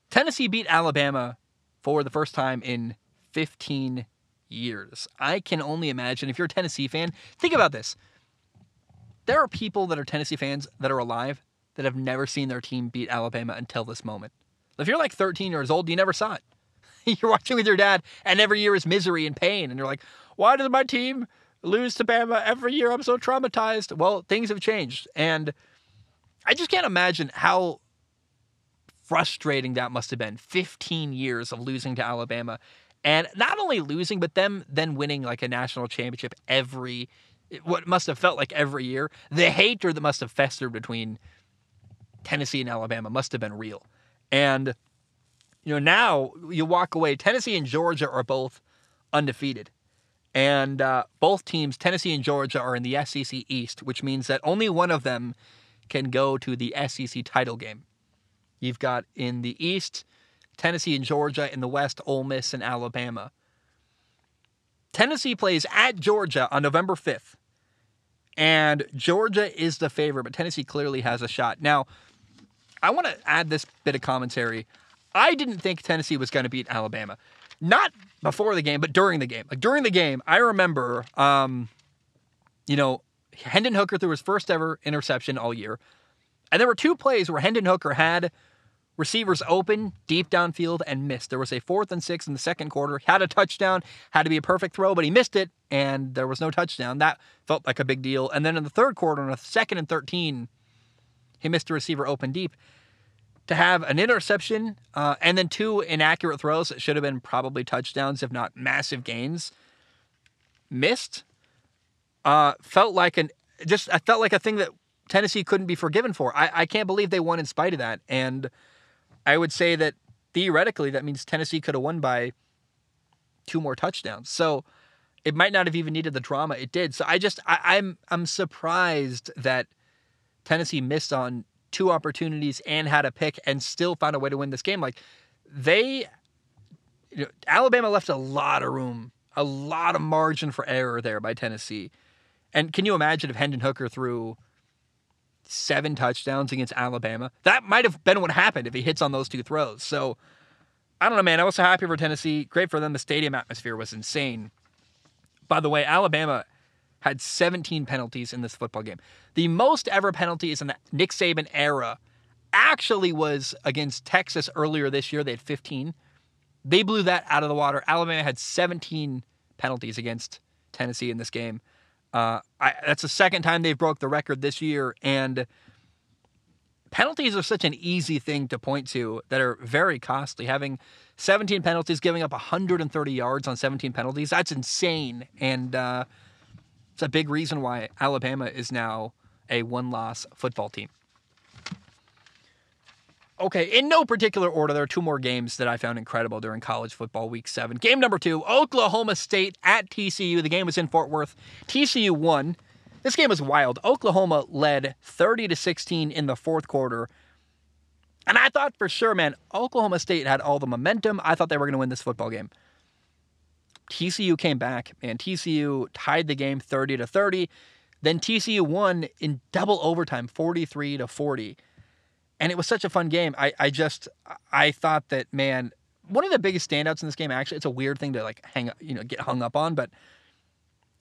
Tennessee beat Alabama for the first time in fifteen years. I can only imagine, if you're a Tennessee fan, think about this. There are people that are Tennessee fans that are alive that have never seen their team beat Alabama until this moment. If you're like thirteen years old, you never saw it. You're watching with your dad, and every year is misery and pain. And you're like, why does my team lose to Bama every year? I'm so traumatized. Well, things have changed. And I just can't imagine how frustrating that must have been. fifteen years of losing to Alabama. And not only losing, but them then winning like a national championship every, what must have felt like every year. The hatred that must have festered between Tennessee and Alabama must have been real. And, you know, now you walk away. Tennessee and Georgia are both undefeated. And uh, both teams, Tennessee and Georgia, are in the S E C East, which means that only one of them can go to the S E C title game. You've got in the East, Tennessee and Georgia. In the West, Ole Miss and Alabama. Tennessee plays at Georgia on November fifth. And Georgia is the favorite, but Tennessee clearly has a shot. Now, I want to add this bit of commentary. I didn't think Tennessee was going to beat Alabama. Not before the game, but during the game. Like during the game, I remember, um, you know, Hendon Hooker threw his first ever interception all year. And there were two plays where Hendon Hooker had receivers open deep downfield and missed. There was a fourth and six in the second quarter. Had a touchdown. Had to be a perfect throw, but he missed it. And there was no touchdown. That felt like a big deal. And then in the third quarter, on a second and thirteen, he missed a receiver open deep. To have an interception uh, and then two inaccurate throws that should have been probably touchdowns, if not massive gains, missed, uh, felt like an just. I felt like a thing that Tennessee couldn't be forgiven for. I, I can't believe they won in spite of that. And I would say that theoretically, that means Tennessee could have won by two more touchdowns. So it might not have even needed the drama. It did. So I just I, I'm I'm surprised that Tennessee missed on two opportunities and had a pick and still found a way to win this game. Like they, you know, Alabama left a lot of room, a lot of margin for error there by Tennessee. And can you imagine if Hendon Hooker threw seven touchdowns against Alabama? That might have been what happened if he hits on those two throws. So I don't know, man. I was so happy for Tennessee. Great for them. The stadium atmosphere was insane. By the way, Alabama had seventeen penalties in this football game. The most ever penalties in the Nick Saban era actually was against Texas earlier this year. They had fifteen. They blew that out of the water. Alabama had seventeen penalties against Tennessee in this game. Uh, I, that's the second time they've broke the record this year. And penalties are such an easy thing to point to that are very costly. Having seventeen penalties, giving up one hundred thirty yards on seventeen penalties, that's insane. And, uh, a big reason why Alabama is now a one-loss football team. Okay, in no particular order, there are two more games that I found incredible during college football week seven. Game number two, Oklahoma State at T C U. The game was in Fort Worth. T C U won. This game was wild. Oklahoma led thirty to sixteen in the fourth quarter. And I thought for sure, man, Oklahoma State had all the momentum. I thought they were going to win this football game. T C U came back, and T C U tied the game thirty to thirty. Then T C U won in double overtime, forty-three to forty. And it was such a fun game. I, I just, I thought that, man, one of the biggest standouts in this game, actually, it's a weird thing to like hang up, you know, get hung up on, but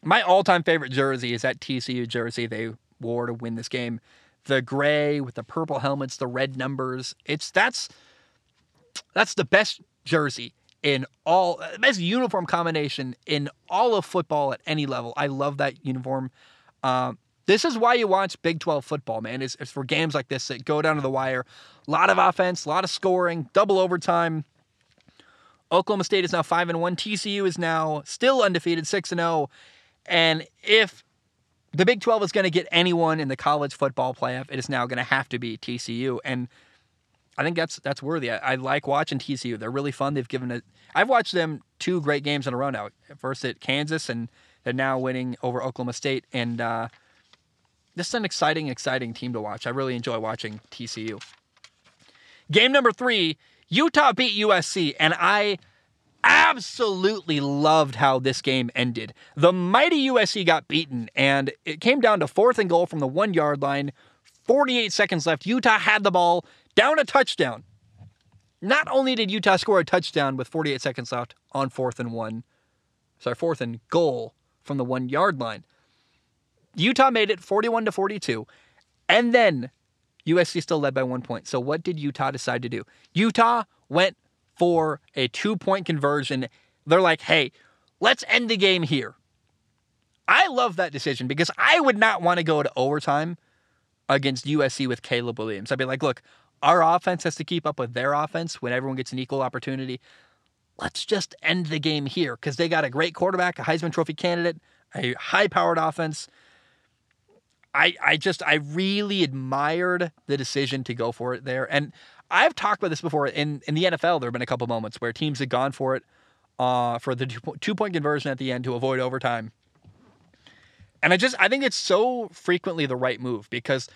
my all-time favorite jersey is that T C U jersey they wore to win this game. The gray with the purple helmets, the red numbers. It's, that's, that's the best jersey in all, best uniform combination in all of football at any level. I love that uniform. Um, this is why you watch Big twelve football, man. It's, it's for games like this that go down to the wire. A lot of offense, a lot of scoring, double overtime. Oklahoma State is now five and one. T C U is now still undefeated, six and oh. And if the Big twelve is going to get anyone in the college football playoff, it is now going to have to be T C U. And I think that's that's worthy. I, I like watching T C U. They're really fun. They've given it. I've watched them two great games in a row now. First at Kansas, and they're now winning over Oklahoma State. And uh, this is an exciting, exciting team to watch. I really enjoy watching T C U. Game number three, Utah beat U S C, and I absolutely loved how this game ended. The mighty U S C got beaten, and it came down to fourth and goal from the one-yard line. forty-eight seconds left. Utah had the ball, down a touchdown. Not only did Utah score a touchdown with forty-eight seconds left on fourth and one, sorry, fourth and goal from the one-yard line, Utah made it forty-one to forty-two, and then U S C still led by one point. So what did Utah decide to do? Utah went for a two-point conversion. They're like, hey, let's end the game here. I love that decision because I would not want to go to overtime against U S C with Caleb Williams. I'd be like, look, our offense has to keep up with their offense when everyone gets an equal opportunity. Let's just end the game here because they got a great quarterback, a Heisman Trophy candidate, a high-powered offense. I, I just, I really admired the decision to go for it there. And I've talked about this before. In, in the N F L, there have been a couple moments where teams had gone for it uh, for the two-point conversion at the end to avoid overtime. And I just, I think it's so frequently the right move because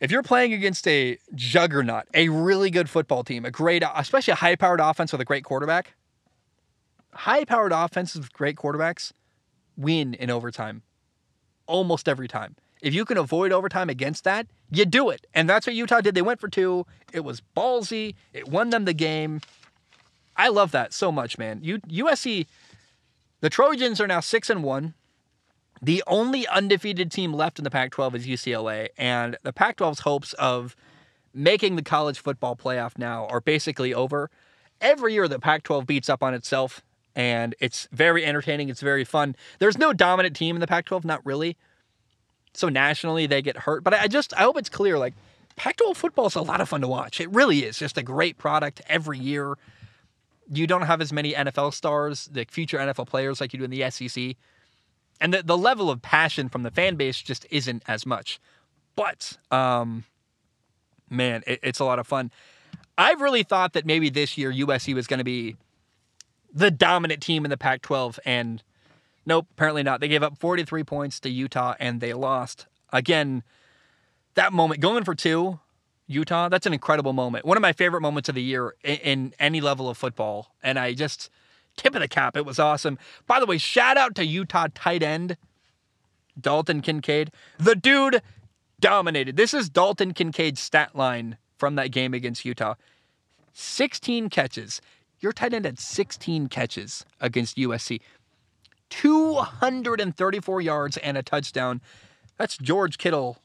if you're playing against a juggernaut, a really good football team, a great, especially a high-powered offense with a great quarterback, high-powered offenses with great quarterbacks win in overtime almost every time. If you can avoid overtime against that, you do it. And that's what Utah did. They went for two. It was ballsy. It won them the game. I love that so much, man. U- USC, the Trojans are now six and one. The only undefeated team left in the Pac twelve is U C L A. And the Pac twelve's hopes of making the college football playoff now are basically over. Every year the Pac twelve beats up on itself. And it's very entertaining. It's very fun. There's no dominant team in the Pac twelve, not really. So nationally, they get hurt. But I just, I hope it's clear, like, Pac twelve football is a lot of fun to watch. It really is just a great product every year. You don't have as many N F L stars, the future N F L players like you do in the S E C. And the, the level of passion from the fan base just isn't as much. But, um, man, it, it's a lot of fun. I've really thought that maybe this year U S C was going to be the dominant team in the Pac twelve, and nope, apparently not. They gave up forty-three points to Utah, and they lost. Again, that moment, going for two, Utah, that's an incredible moment. One of my favorite moments of the year in, in any level of football, and I just, tip of the cap, it was awesome. By the way, shout out to Utah tight end, Dalton Kincaid. The dude dominated. This is Dalton Kincaid's stat line from that game against Utah. sixteen catches. Your tight end had sixteen catches against U S C. two hundred thirty-four yards and a touchdown. That's George Kittle,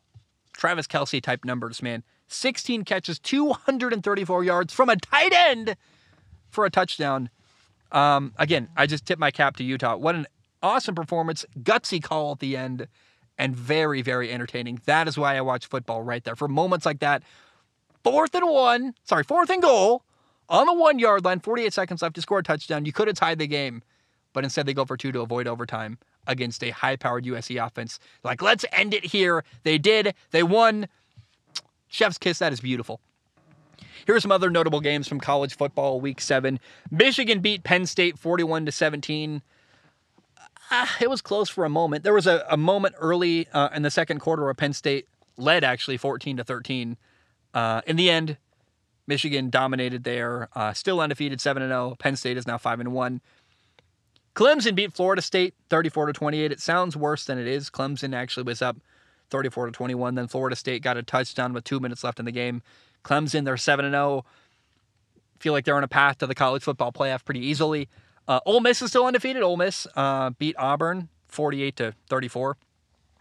Travis Kelce type numbers, man. sixteen catches, two hundred thirty-four yards from a tight end for a touchdown. Um, again, I just tip my cap to Utah. What an awesome performance. Gutsy call at the end and very, very entertaining. That is why I watch football right there. For moments like that, fourth and one, sorry, fourth and goal. On the one-yard line, forty-eight seconds left to score a touchdown. You could have tied the game, but instead they go for two to avoid overtime against a high-powered U S C offense. Like, let's end it here. They did. They won. Chef's kiss. That is beautiful. Here are some other notable games from college football week seven. Michigan beat Penn State forty-one to seventeen. Uh, it was close for a moment. There was a, a moment early uh, in the second quarter where Penn State led, actually, fourteen to thirteen. Uh, in the end, Michigan dominated there, uh, still undefeated, seven and oh. Penn State is now five and one. Clemson beat Florida State thirty-four to twenty-eight. It sounds worse than it is. Clemson actually was up thirty-four to twenty-one. Then Florida State got a touchdown with two minutes left in the game. Clemson, they're seven and oh. Feel like they're on a path to the college football playoff pretty easily. Uh, Ole Miss is still undefeated. Ole Miss uh, beat Auburn forty-eight to thirty-four.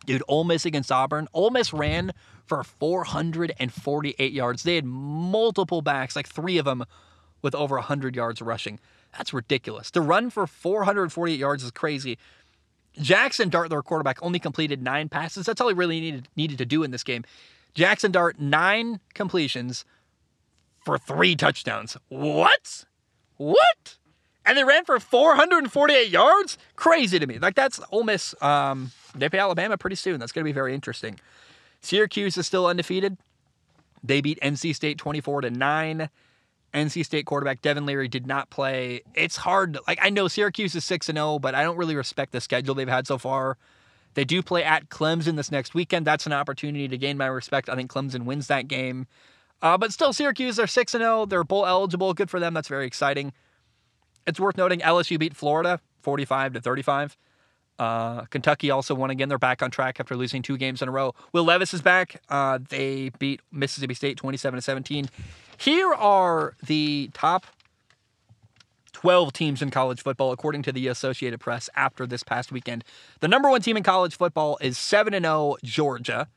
Dude, Ole Miss against Auburn. Ole Miss ran for four hundred forty-eight yards. They had multiple backs, like three of them, with over one hundred yards rushing. That's ridiculous. To run for four hundred forty-eight yards is crazy. Jackson Dart, their quarterback, only completed nine passes. That's all he really needed needed to do in this game. Jackson Dart, nine completions for three touchdowns. What? What? And they ran for four hundred forty-eight yards? Crazy to me. Like, that's Ole Miss. Um, they play Alabama pretty soon. That's going to be very interesting. Syracuse is still undefeated. They beat N C State twenty-four to nine. N C State quarterback Devin Leary did not play. It's hard. To, like, I know Syracuse is six and oh, but I don't really respect the schedule they've had so far. They do play at Clemson this next weekend. That's an opportunity to gain my respect. I think Clemson wins that game. Uh, but still, Syracuse, they're six and oh. They're bowl eligible. Good for them. That's very exciting. It's worth noting L S U beat Florida forty-five to thirty-five. Uh, Kentucky also won again. They're back on track after losing two games in a row. Will Levis is back. Uh, they beat Mississippi State twenty-seven to seventeen. Here are the top twelve teams in college football, according to the Associated Press, after this past weekend. The number one team in college football is seven and oh, Georgia.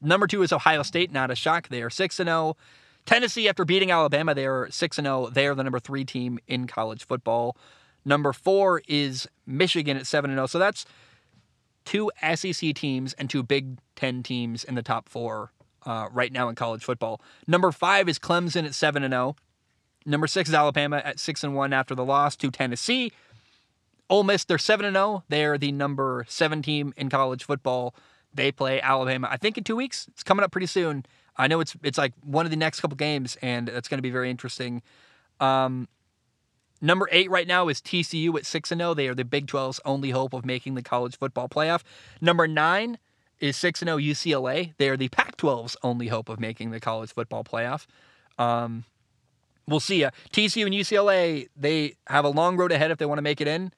Number two is Ohio State. Not a shock. They are six and oh. Tennessee, after beating Alabama, they are six and oh. They are the number three team in college football. Number four is Michigan at seven and oh. So that's two S E C teams and two Big Ten teams in the top four uh, right now in college football. Number five is Clemson at seven and oh. Number six is Alabama at six and one after the loss to Tennessee. Ole Miss, they're seven and oh. They are the number seven team in college football. They play Alabama, I think, in two weeks. It's coming up pretty soon. I know it's it's like one of the next couple games, and that's going to be very interesting. Um, number eight right now is T C U at six and oh. They are the Big twelve's only hope of making the college football playoff. Number nine is six and oh U C L A. They are the Pac twelve's only hope of making the college football playoff. Um, we'll see. Uh, T C U and U C L A, they have a long road ahead if they want to make it in.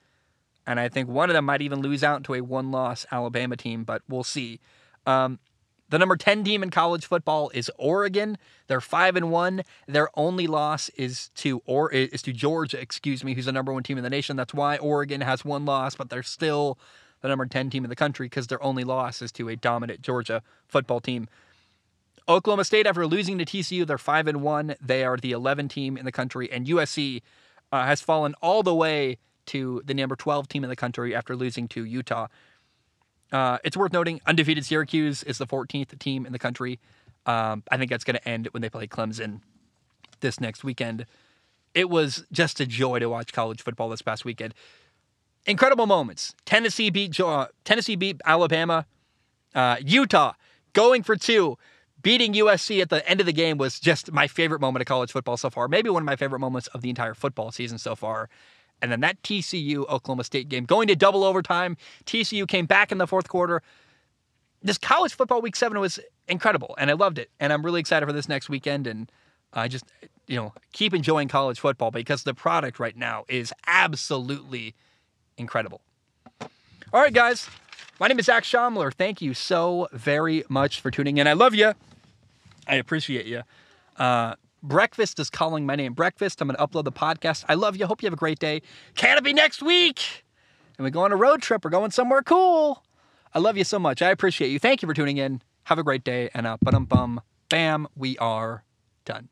And I think one of them might even lose out to a one-loss Alabama team, but we'll see. Um, the number ten team in college football is Oregon. They're five and one. Their only loss is to or is to Georgia, excuse me, who's the number one team in the nation. That's why Oregon has one loss, but they're still the number ten team in the country because their only loss is to a dominant Georgia football team. Oklahoma State, after losing to T C U, they're five and one. They are the eleven team in the country, and U S C uh, has fallen all the way to the number twelve team in the country after losing to Utah. Uh, it's worth noting undefeated Syracuse is the fourteenth team in the country. Um, I think that's going to end when they play Clemson this next weekend. It was just a joy to watch college football this past weekend. Incredible moments. Tennessee beat uh, Tennessee beat Alabama. Uh, Utah going for two. Beating U S C at the end of the game was just my favorite moment of college football so far. Maybe one of my favorite moments of the entire football season so far. And then that T C U-Oklahoma State game, going to double overtime. T C U came back in the fourth quarter. This college football week seven was incredible, and I loved it. And I'm really excited for this next weekend. And I just, you know, keep enjoying college football because the product right now is absolutely incredible. All right, guys. My name is Zach Schaumler. Thank you so very much for tuning in. I love you. I appreciate you. Uh... Breakfast is calling my name. Breakfast, I'm going to upload the podcast. I love you. Hope you have a great day. Canopy next week. And we go on a road trip. We're going somewhere cool. I love you so much. I appreciate you. Thank you for tuning in. Have a great day. And uh, ba-dum-bum, bam, we are done.